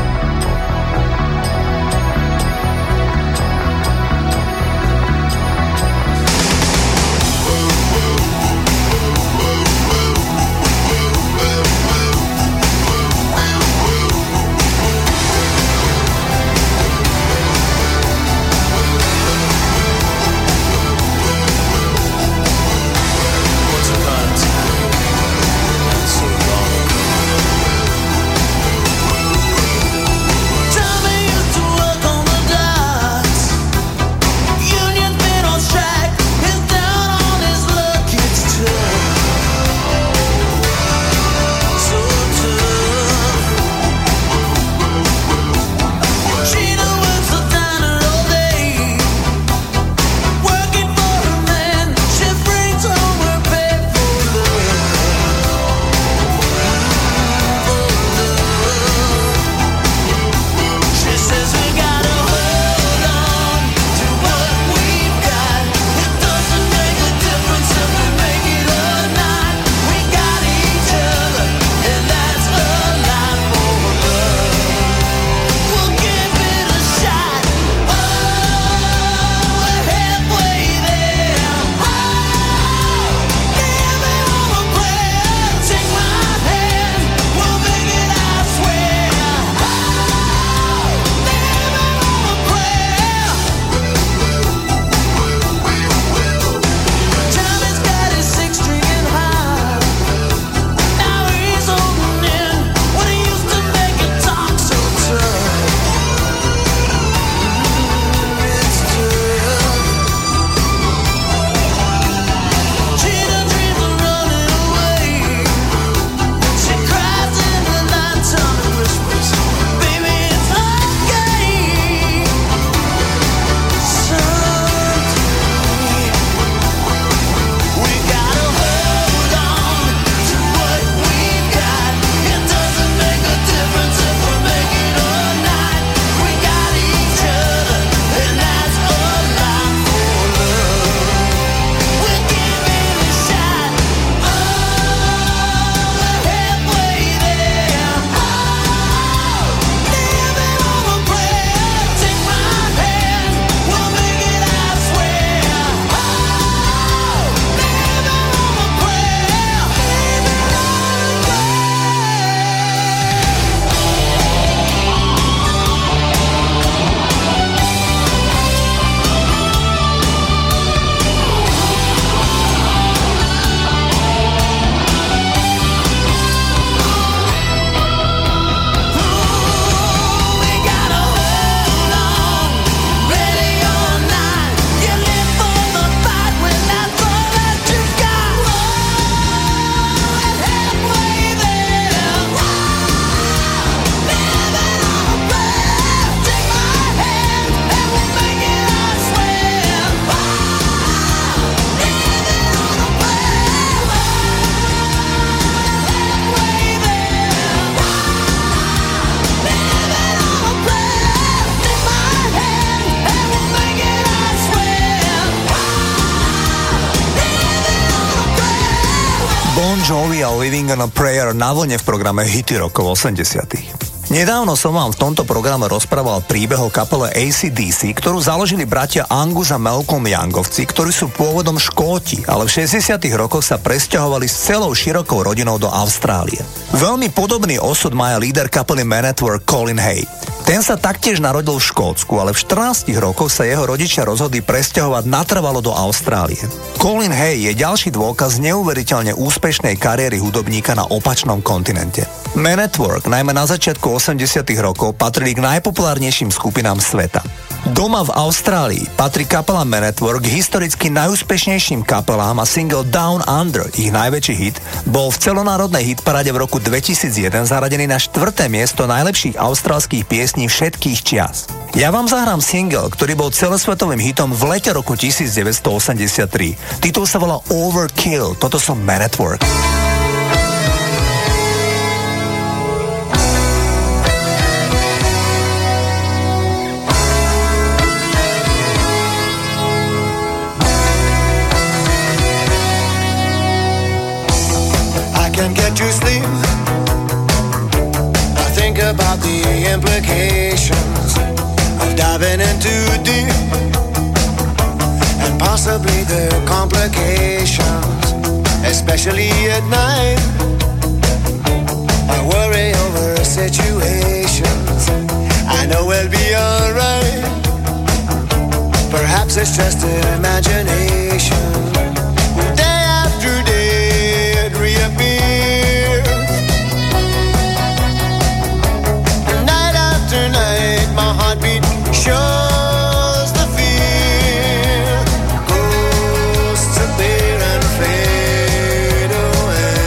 Jovi a Living on a Prayer na vlne v programe Hity rokov 80. Nedávno som vám v tomto programe rozprával príbeh o kapele AC/DC, ktorú založili bratia Angus a Malcolm Youngovci, ktorí sú pôvodom Škóti, ale v 60. rokoch sa presťahovali s celou širokou rodinou do Austrálie. Veľmi podobný osud má aj líder kapely Men at Work Colin Hay. Ten sa taktiež narodil v Škótsku, ale v 14 rokoch sa jeho rodičia rozhodli presťahovať natrvalo do Austrálie. Colin Hay je ďalší dôkaz neuveriteľne úspešnej kariéry hudobníka na opačnom kontinente. Men at Work, najmä na začiatku 80. rokov, patrili k najpopulárnejším skupinám sveta. Doma v Austrálii patrí kapela Men at Work k historicky najúspešnejším kapelám a single Down Under, ich najväčší hit, bol v celonárodnej hitparáde v roku 2001 zaradený na 4. miesto najlepších austrálskych piesní všetkých čias. Ja vám zahrám single, ktorý bol celosvetovým hitom v lete roku 1983. Titul sa volá Overkill, toto sú Men at Work. Can't get to sleep. I think about the implications of diving in too deep and possibly the complications, especially at night. I worry over situations. I know we'll be alright. Perhaps it's just imagination. Day after day it reappears. Shows the fear, ghosts appear and fade away.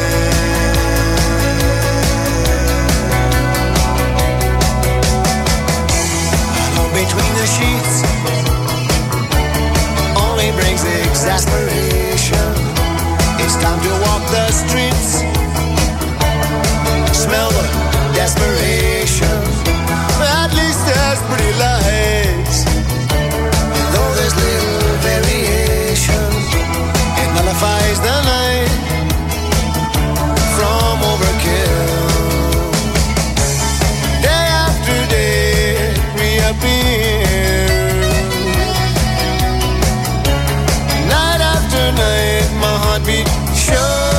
Alone between the sheets only brings exasperation. It's time to walk the streets, smell the desperation. At least there's pretty lights, and though there's little variation, it nullifies the night from overkill. Day after day it reappears. Night after night my heartbeat shows.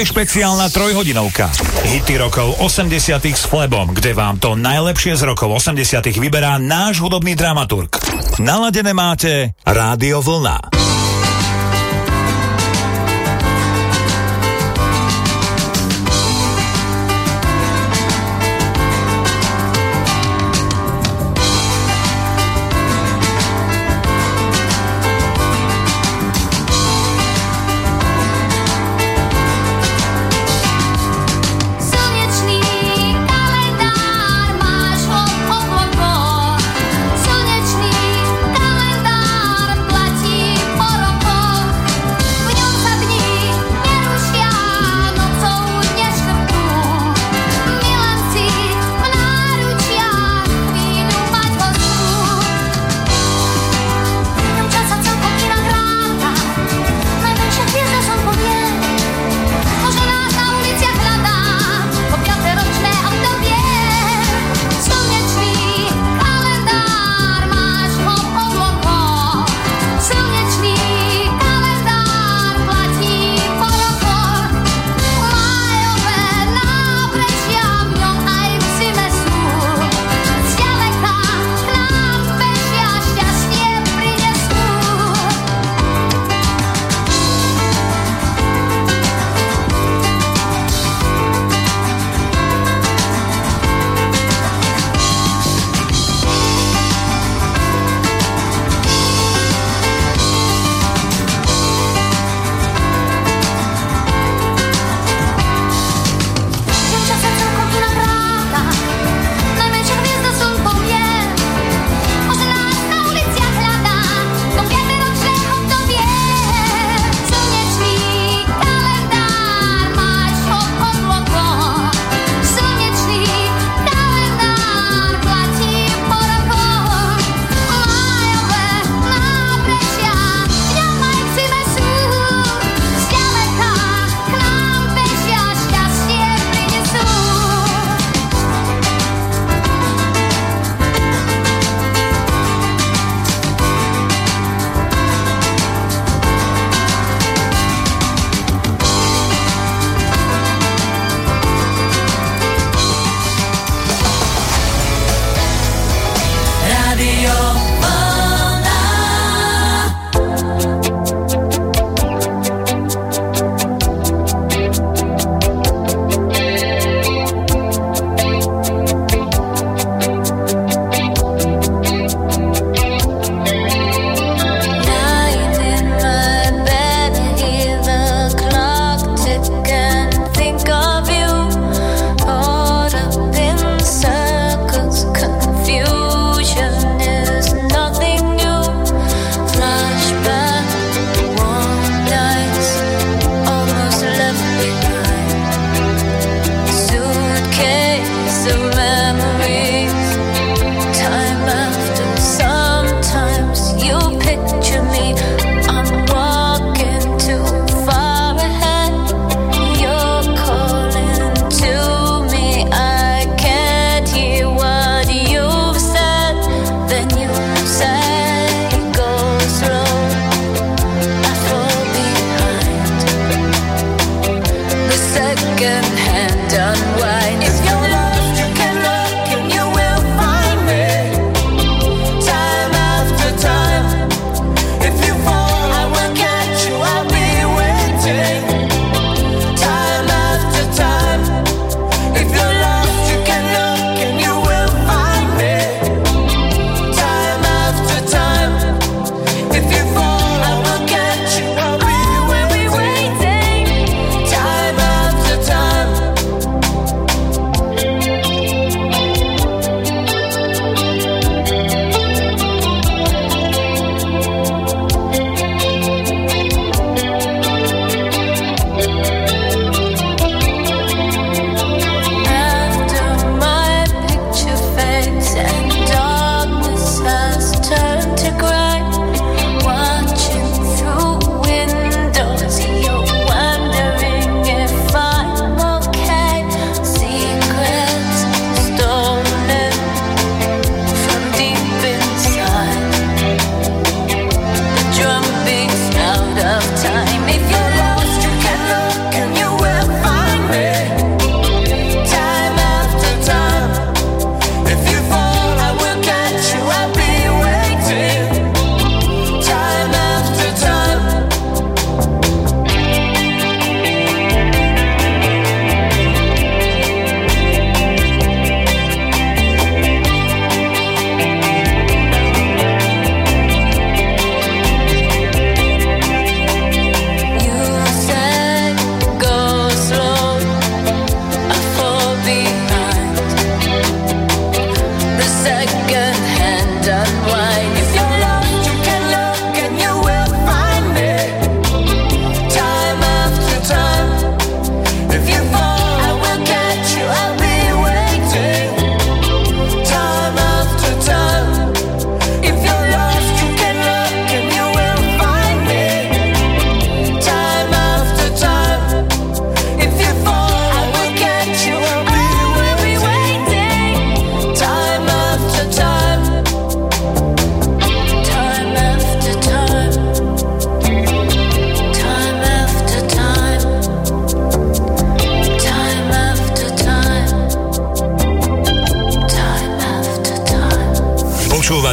Špeciálna trojhodinovka. Hity rokov 80 s Flebom, kde vám to najlepšie z rokov 80 vyberá náš hudobný dramaturg. Naladené máte Rádio Vlna.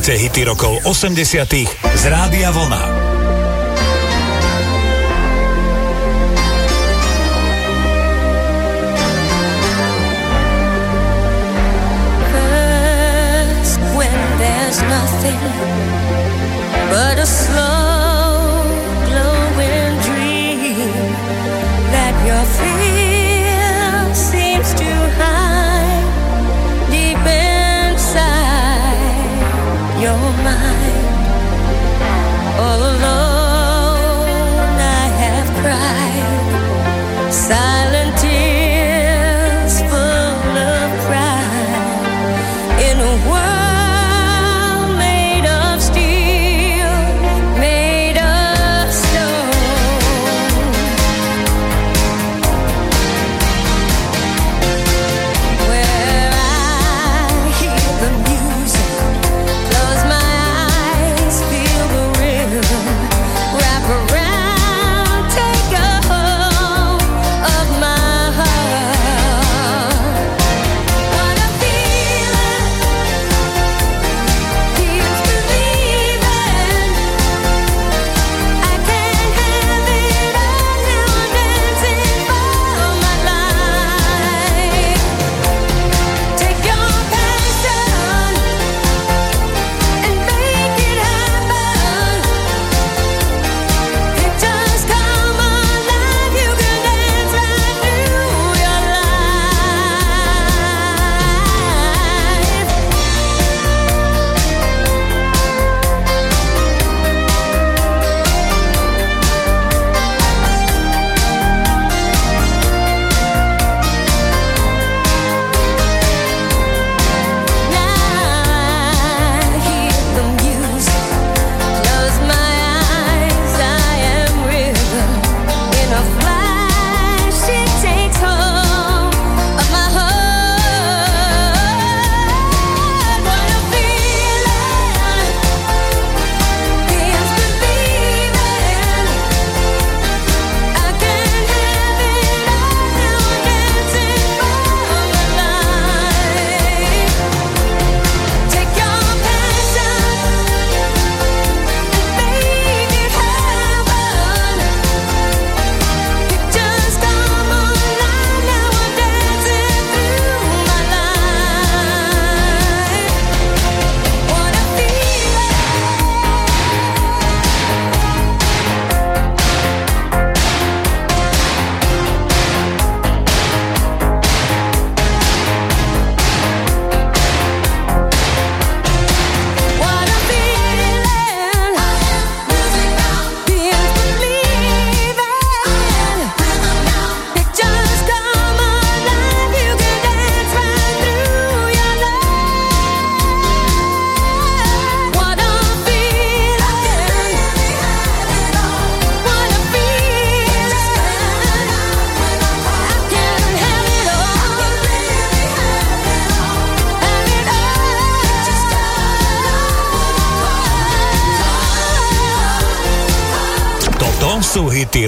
najväčšie hity rokov 80 z Rádia Vlna. But a slow, glowing dream that your fear seems to hide deep inside your mind. All alone I have cried silent tears full of pride in a world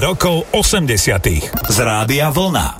rokov 80. z Rádia Vlna.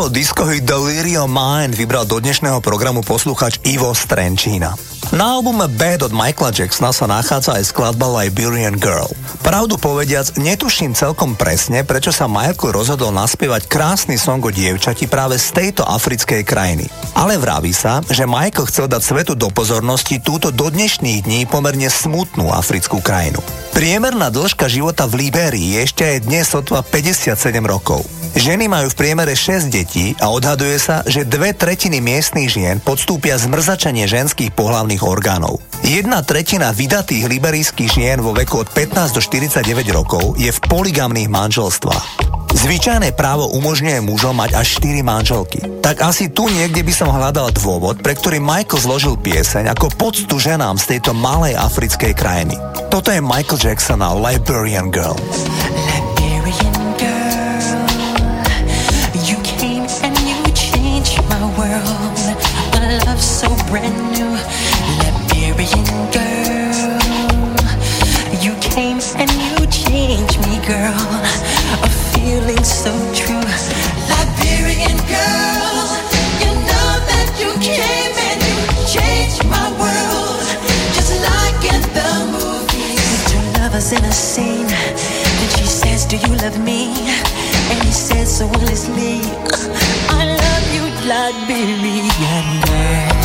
Áno, discohit The Delirium Mind vybral do dnešného programu posluchač Ivo z Trenčína. Na albume Bad od Michaela Jacksona sa nachádza aj skladba Liberian Girl. Pravdu povediac, netuším celkom presne, prečo sa Michael rozhodol naspievať krásny song o dievčati práve z tejto africkej krajiny. Ale vraví sa, že Michael chcel dať svetu do pozornosti túto do dnešných dní pomerne smutnú africkú krajinu. Priemerná dĺžka života v Libérii je ešte aj dnes sotva 57 rokov. Ženy majú v priemere 6 detí a odhaduje sa, že 2/3 miestnych žien podstúpia zmrzačenie ženských pohlavných orgánov. 1/3 vydatých liberijských žien vo veku od 15 do 49 rokov je v poligamných manželstvách. Zvyčajné právo umožňuje mužom mať až 4 manželky. Tak asi tu niekde by som hľadal dôvod, pre ktorý Michael zložil pieseň ako poctu ženám z tejto malej africkej krajiny. Toto je Michael Jackson a Liberian Girl. Brand new Liberian girl, you came and you changed me, girl. A feeling so true, Liberian girl. You know that you came and you changed my world, just like in the movies. Two lovers in a scene, and she says, "Do you love me?" And he says, "So will it's me. I love you, Liberian girl."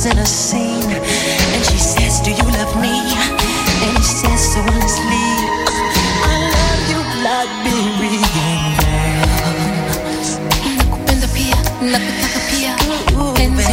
In a scene, and she says, "Do you love me?" And he says, "So honestly, I love you, Liberian girl." Nakupenda pia, nakutaka pia, penze.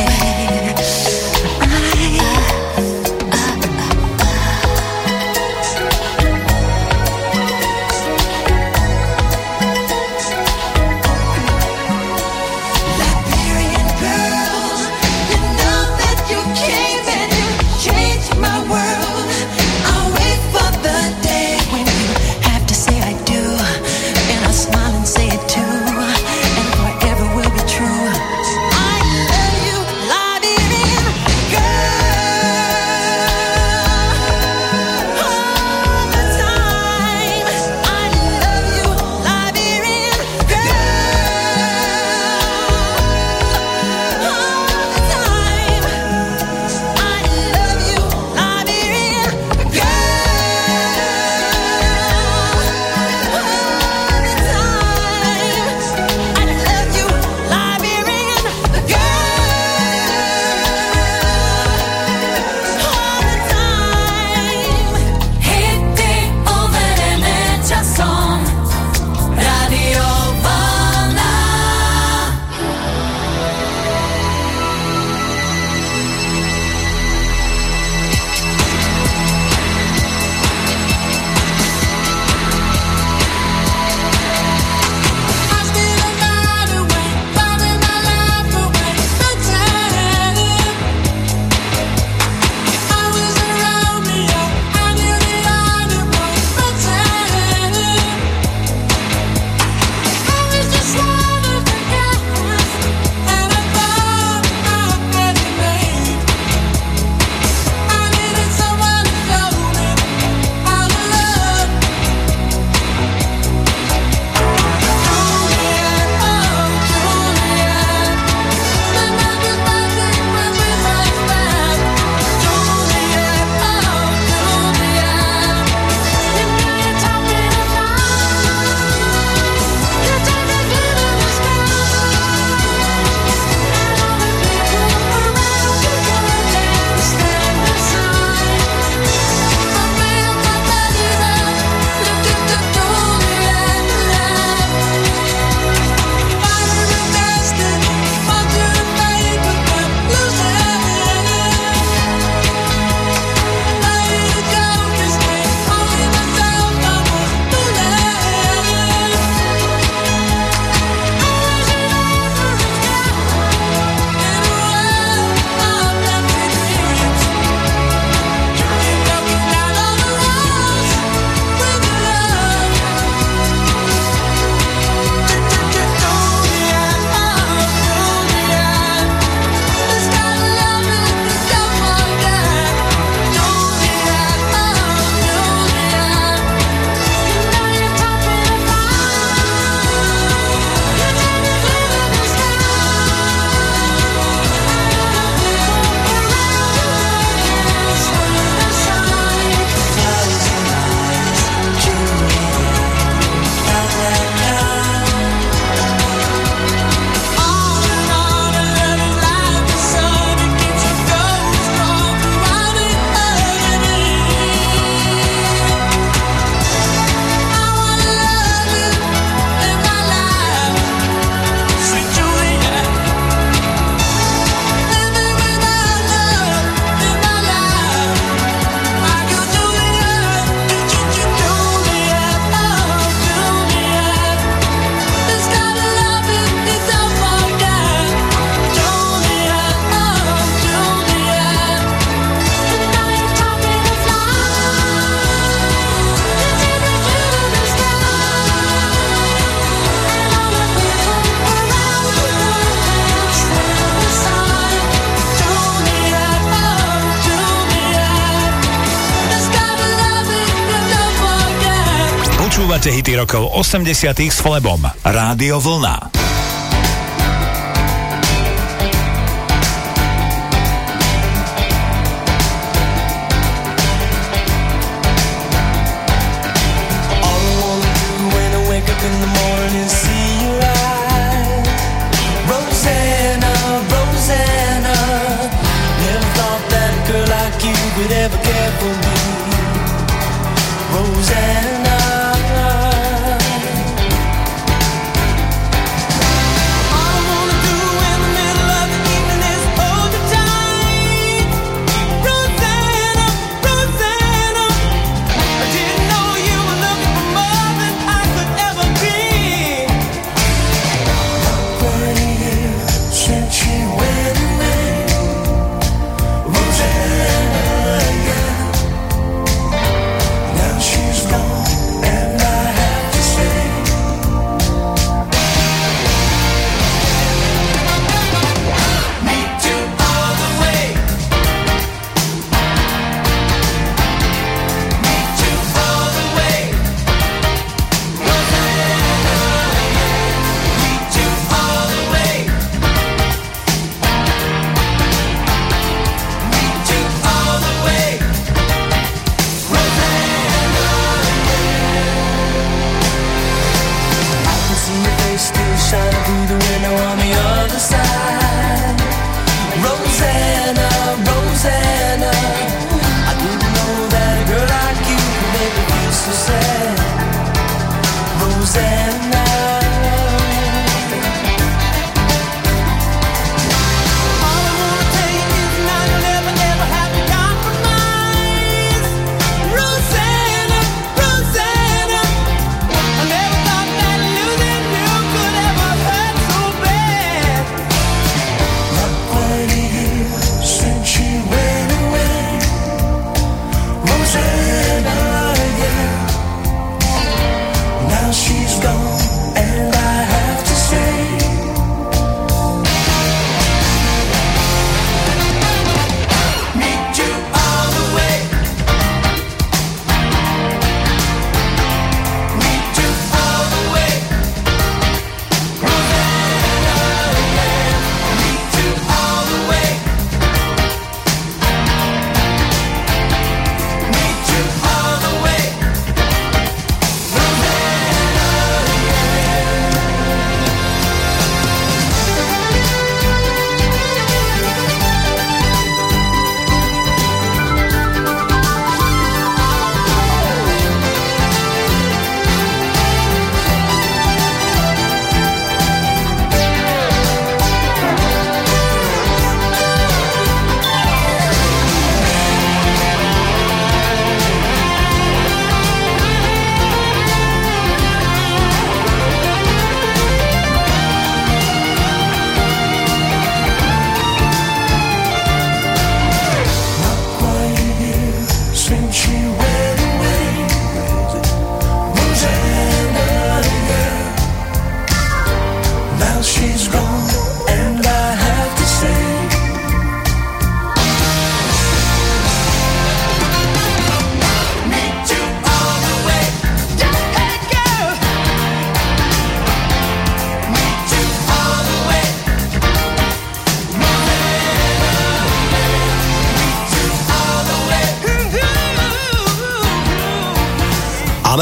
Počúvate hity rokov 80 s Flebom. Rádio Vlna.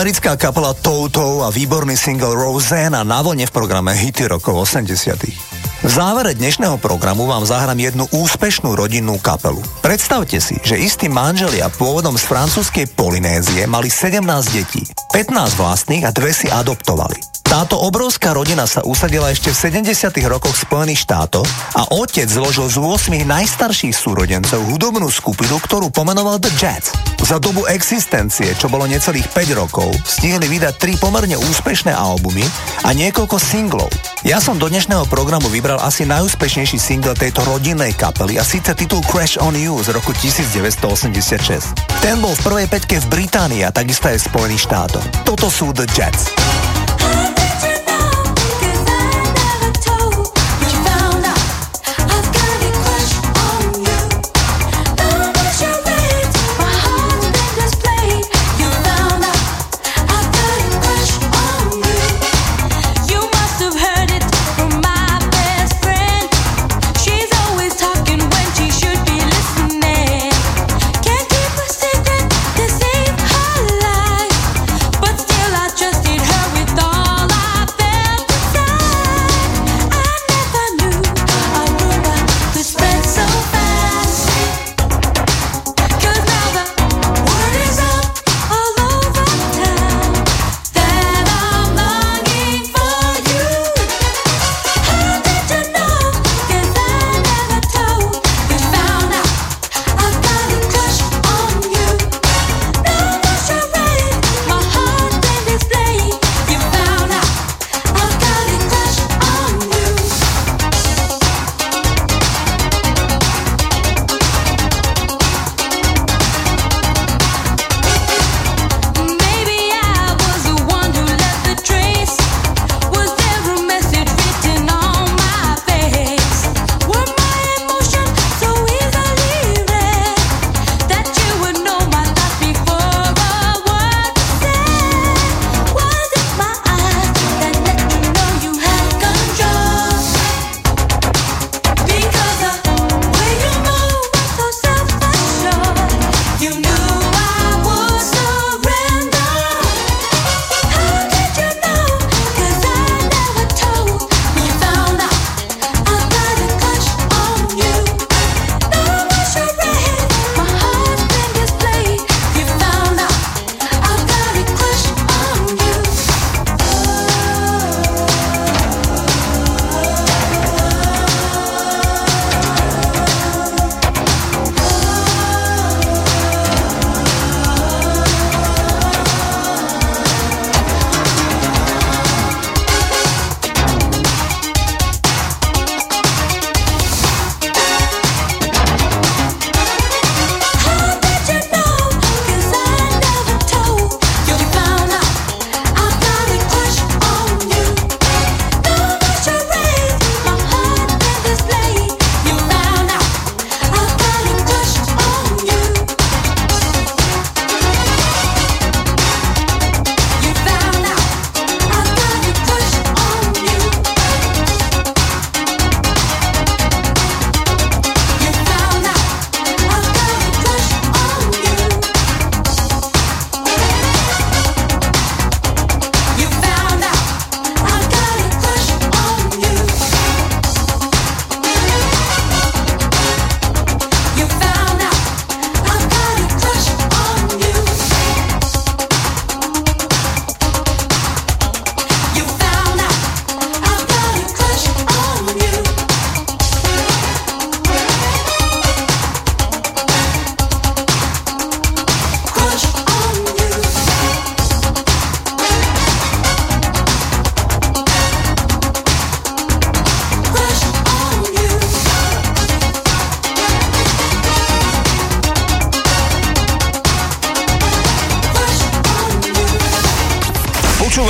Americká kapela Toto a výborný single Rosanna na vlne v programe Hity rokov 80. V závere dnešného programu vám zahrám jednu úspešnú rodinnú kapelu. Predstavte si, že istí manželia pôvodom z francúzskej Polynézie mali 17 detí, 15 vlastných a 2 si adoptovali. Táto obrovská rodina sa usadila ešte v 70. rokoch v Spojených štátoch a otec zložil z 8 najstarších súrodencov hudobnú skupinu, ktorú pomenoval The Jets. Za dobu existencie, čo bolo necelých 5 rokov, stihli vydať 3 pomerne úspešné albumy a niekoľko singlov. Ja som do dnešného programu vybral asi najúspešnejší single tejto rodinnej kapely a síce titul Crash on You z roku 1986. Ten bol v prvej päťke v Británii a takisto aj v Spojených štátoch. Toto sú The Jets. Crash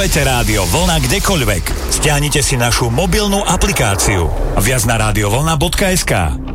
Počúvajte Rádio Vlna kdekoľvek. Stiahnite si našu mobilnú aplikáciu. Viac na radiovlna.sk.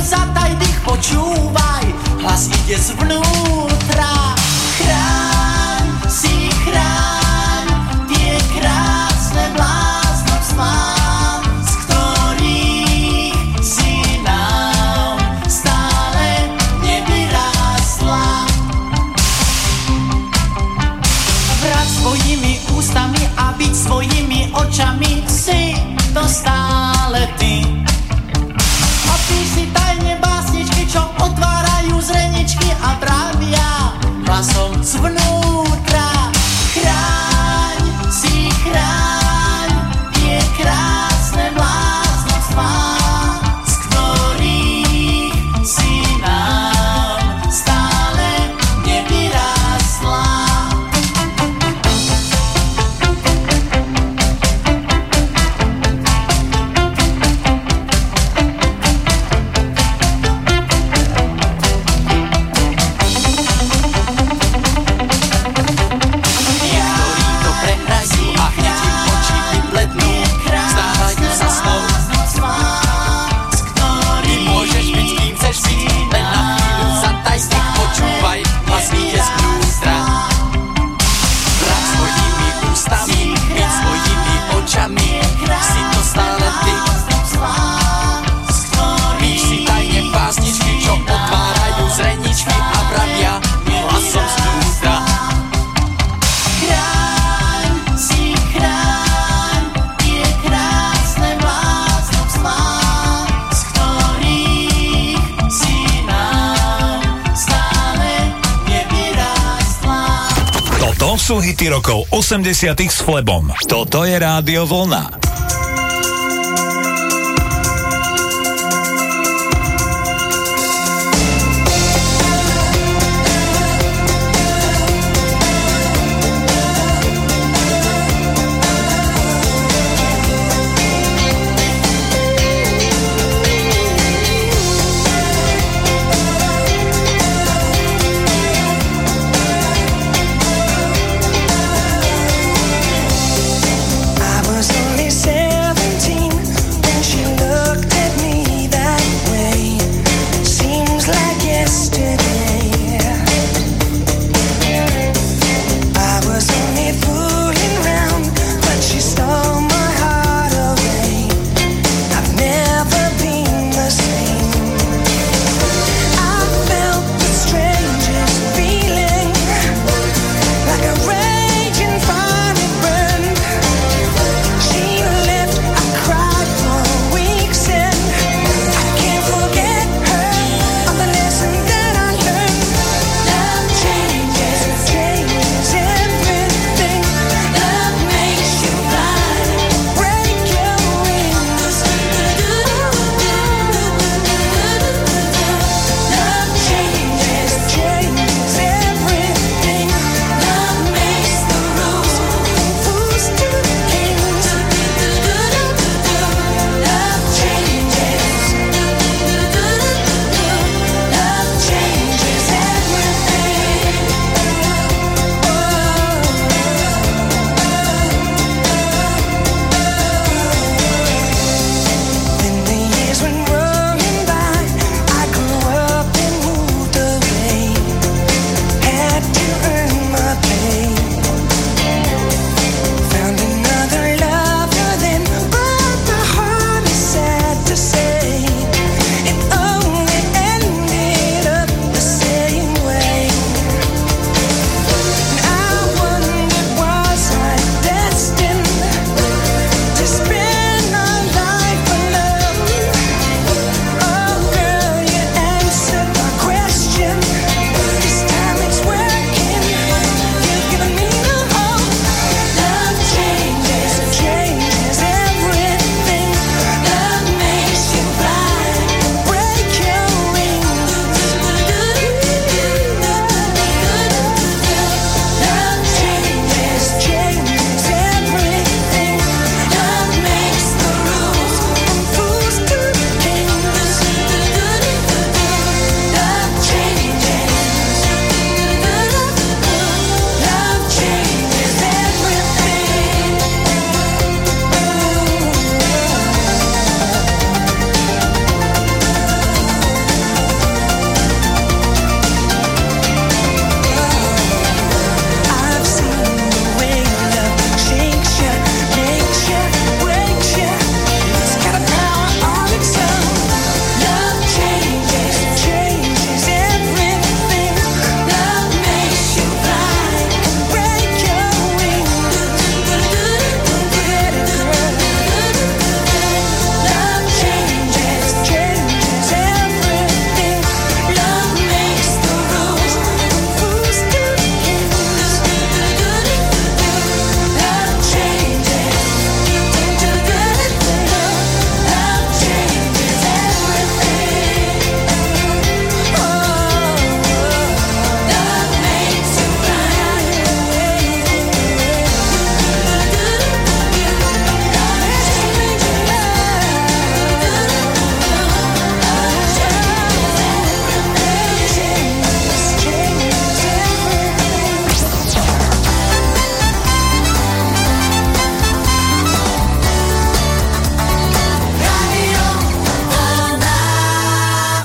Zataj dých, počúvaj, hlas ide zvnútra. Chráň si, chráň tie krásne bláznostvá, z ktorých si nám stále nevyrásla. Vrať svojimi ústami a byť svojimi očami, si to stále ty. Zreničky a trávia hlasom zvnútra. Chráň si, chráň tie krásne bláznostvá, z ktorých si nám stále nevyrásla. Sú hity rokov 80 s Flebom. Toto je Rádio Vlna.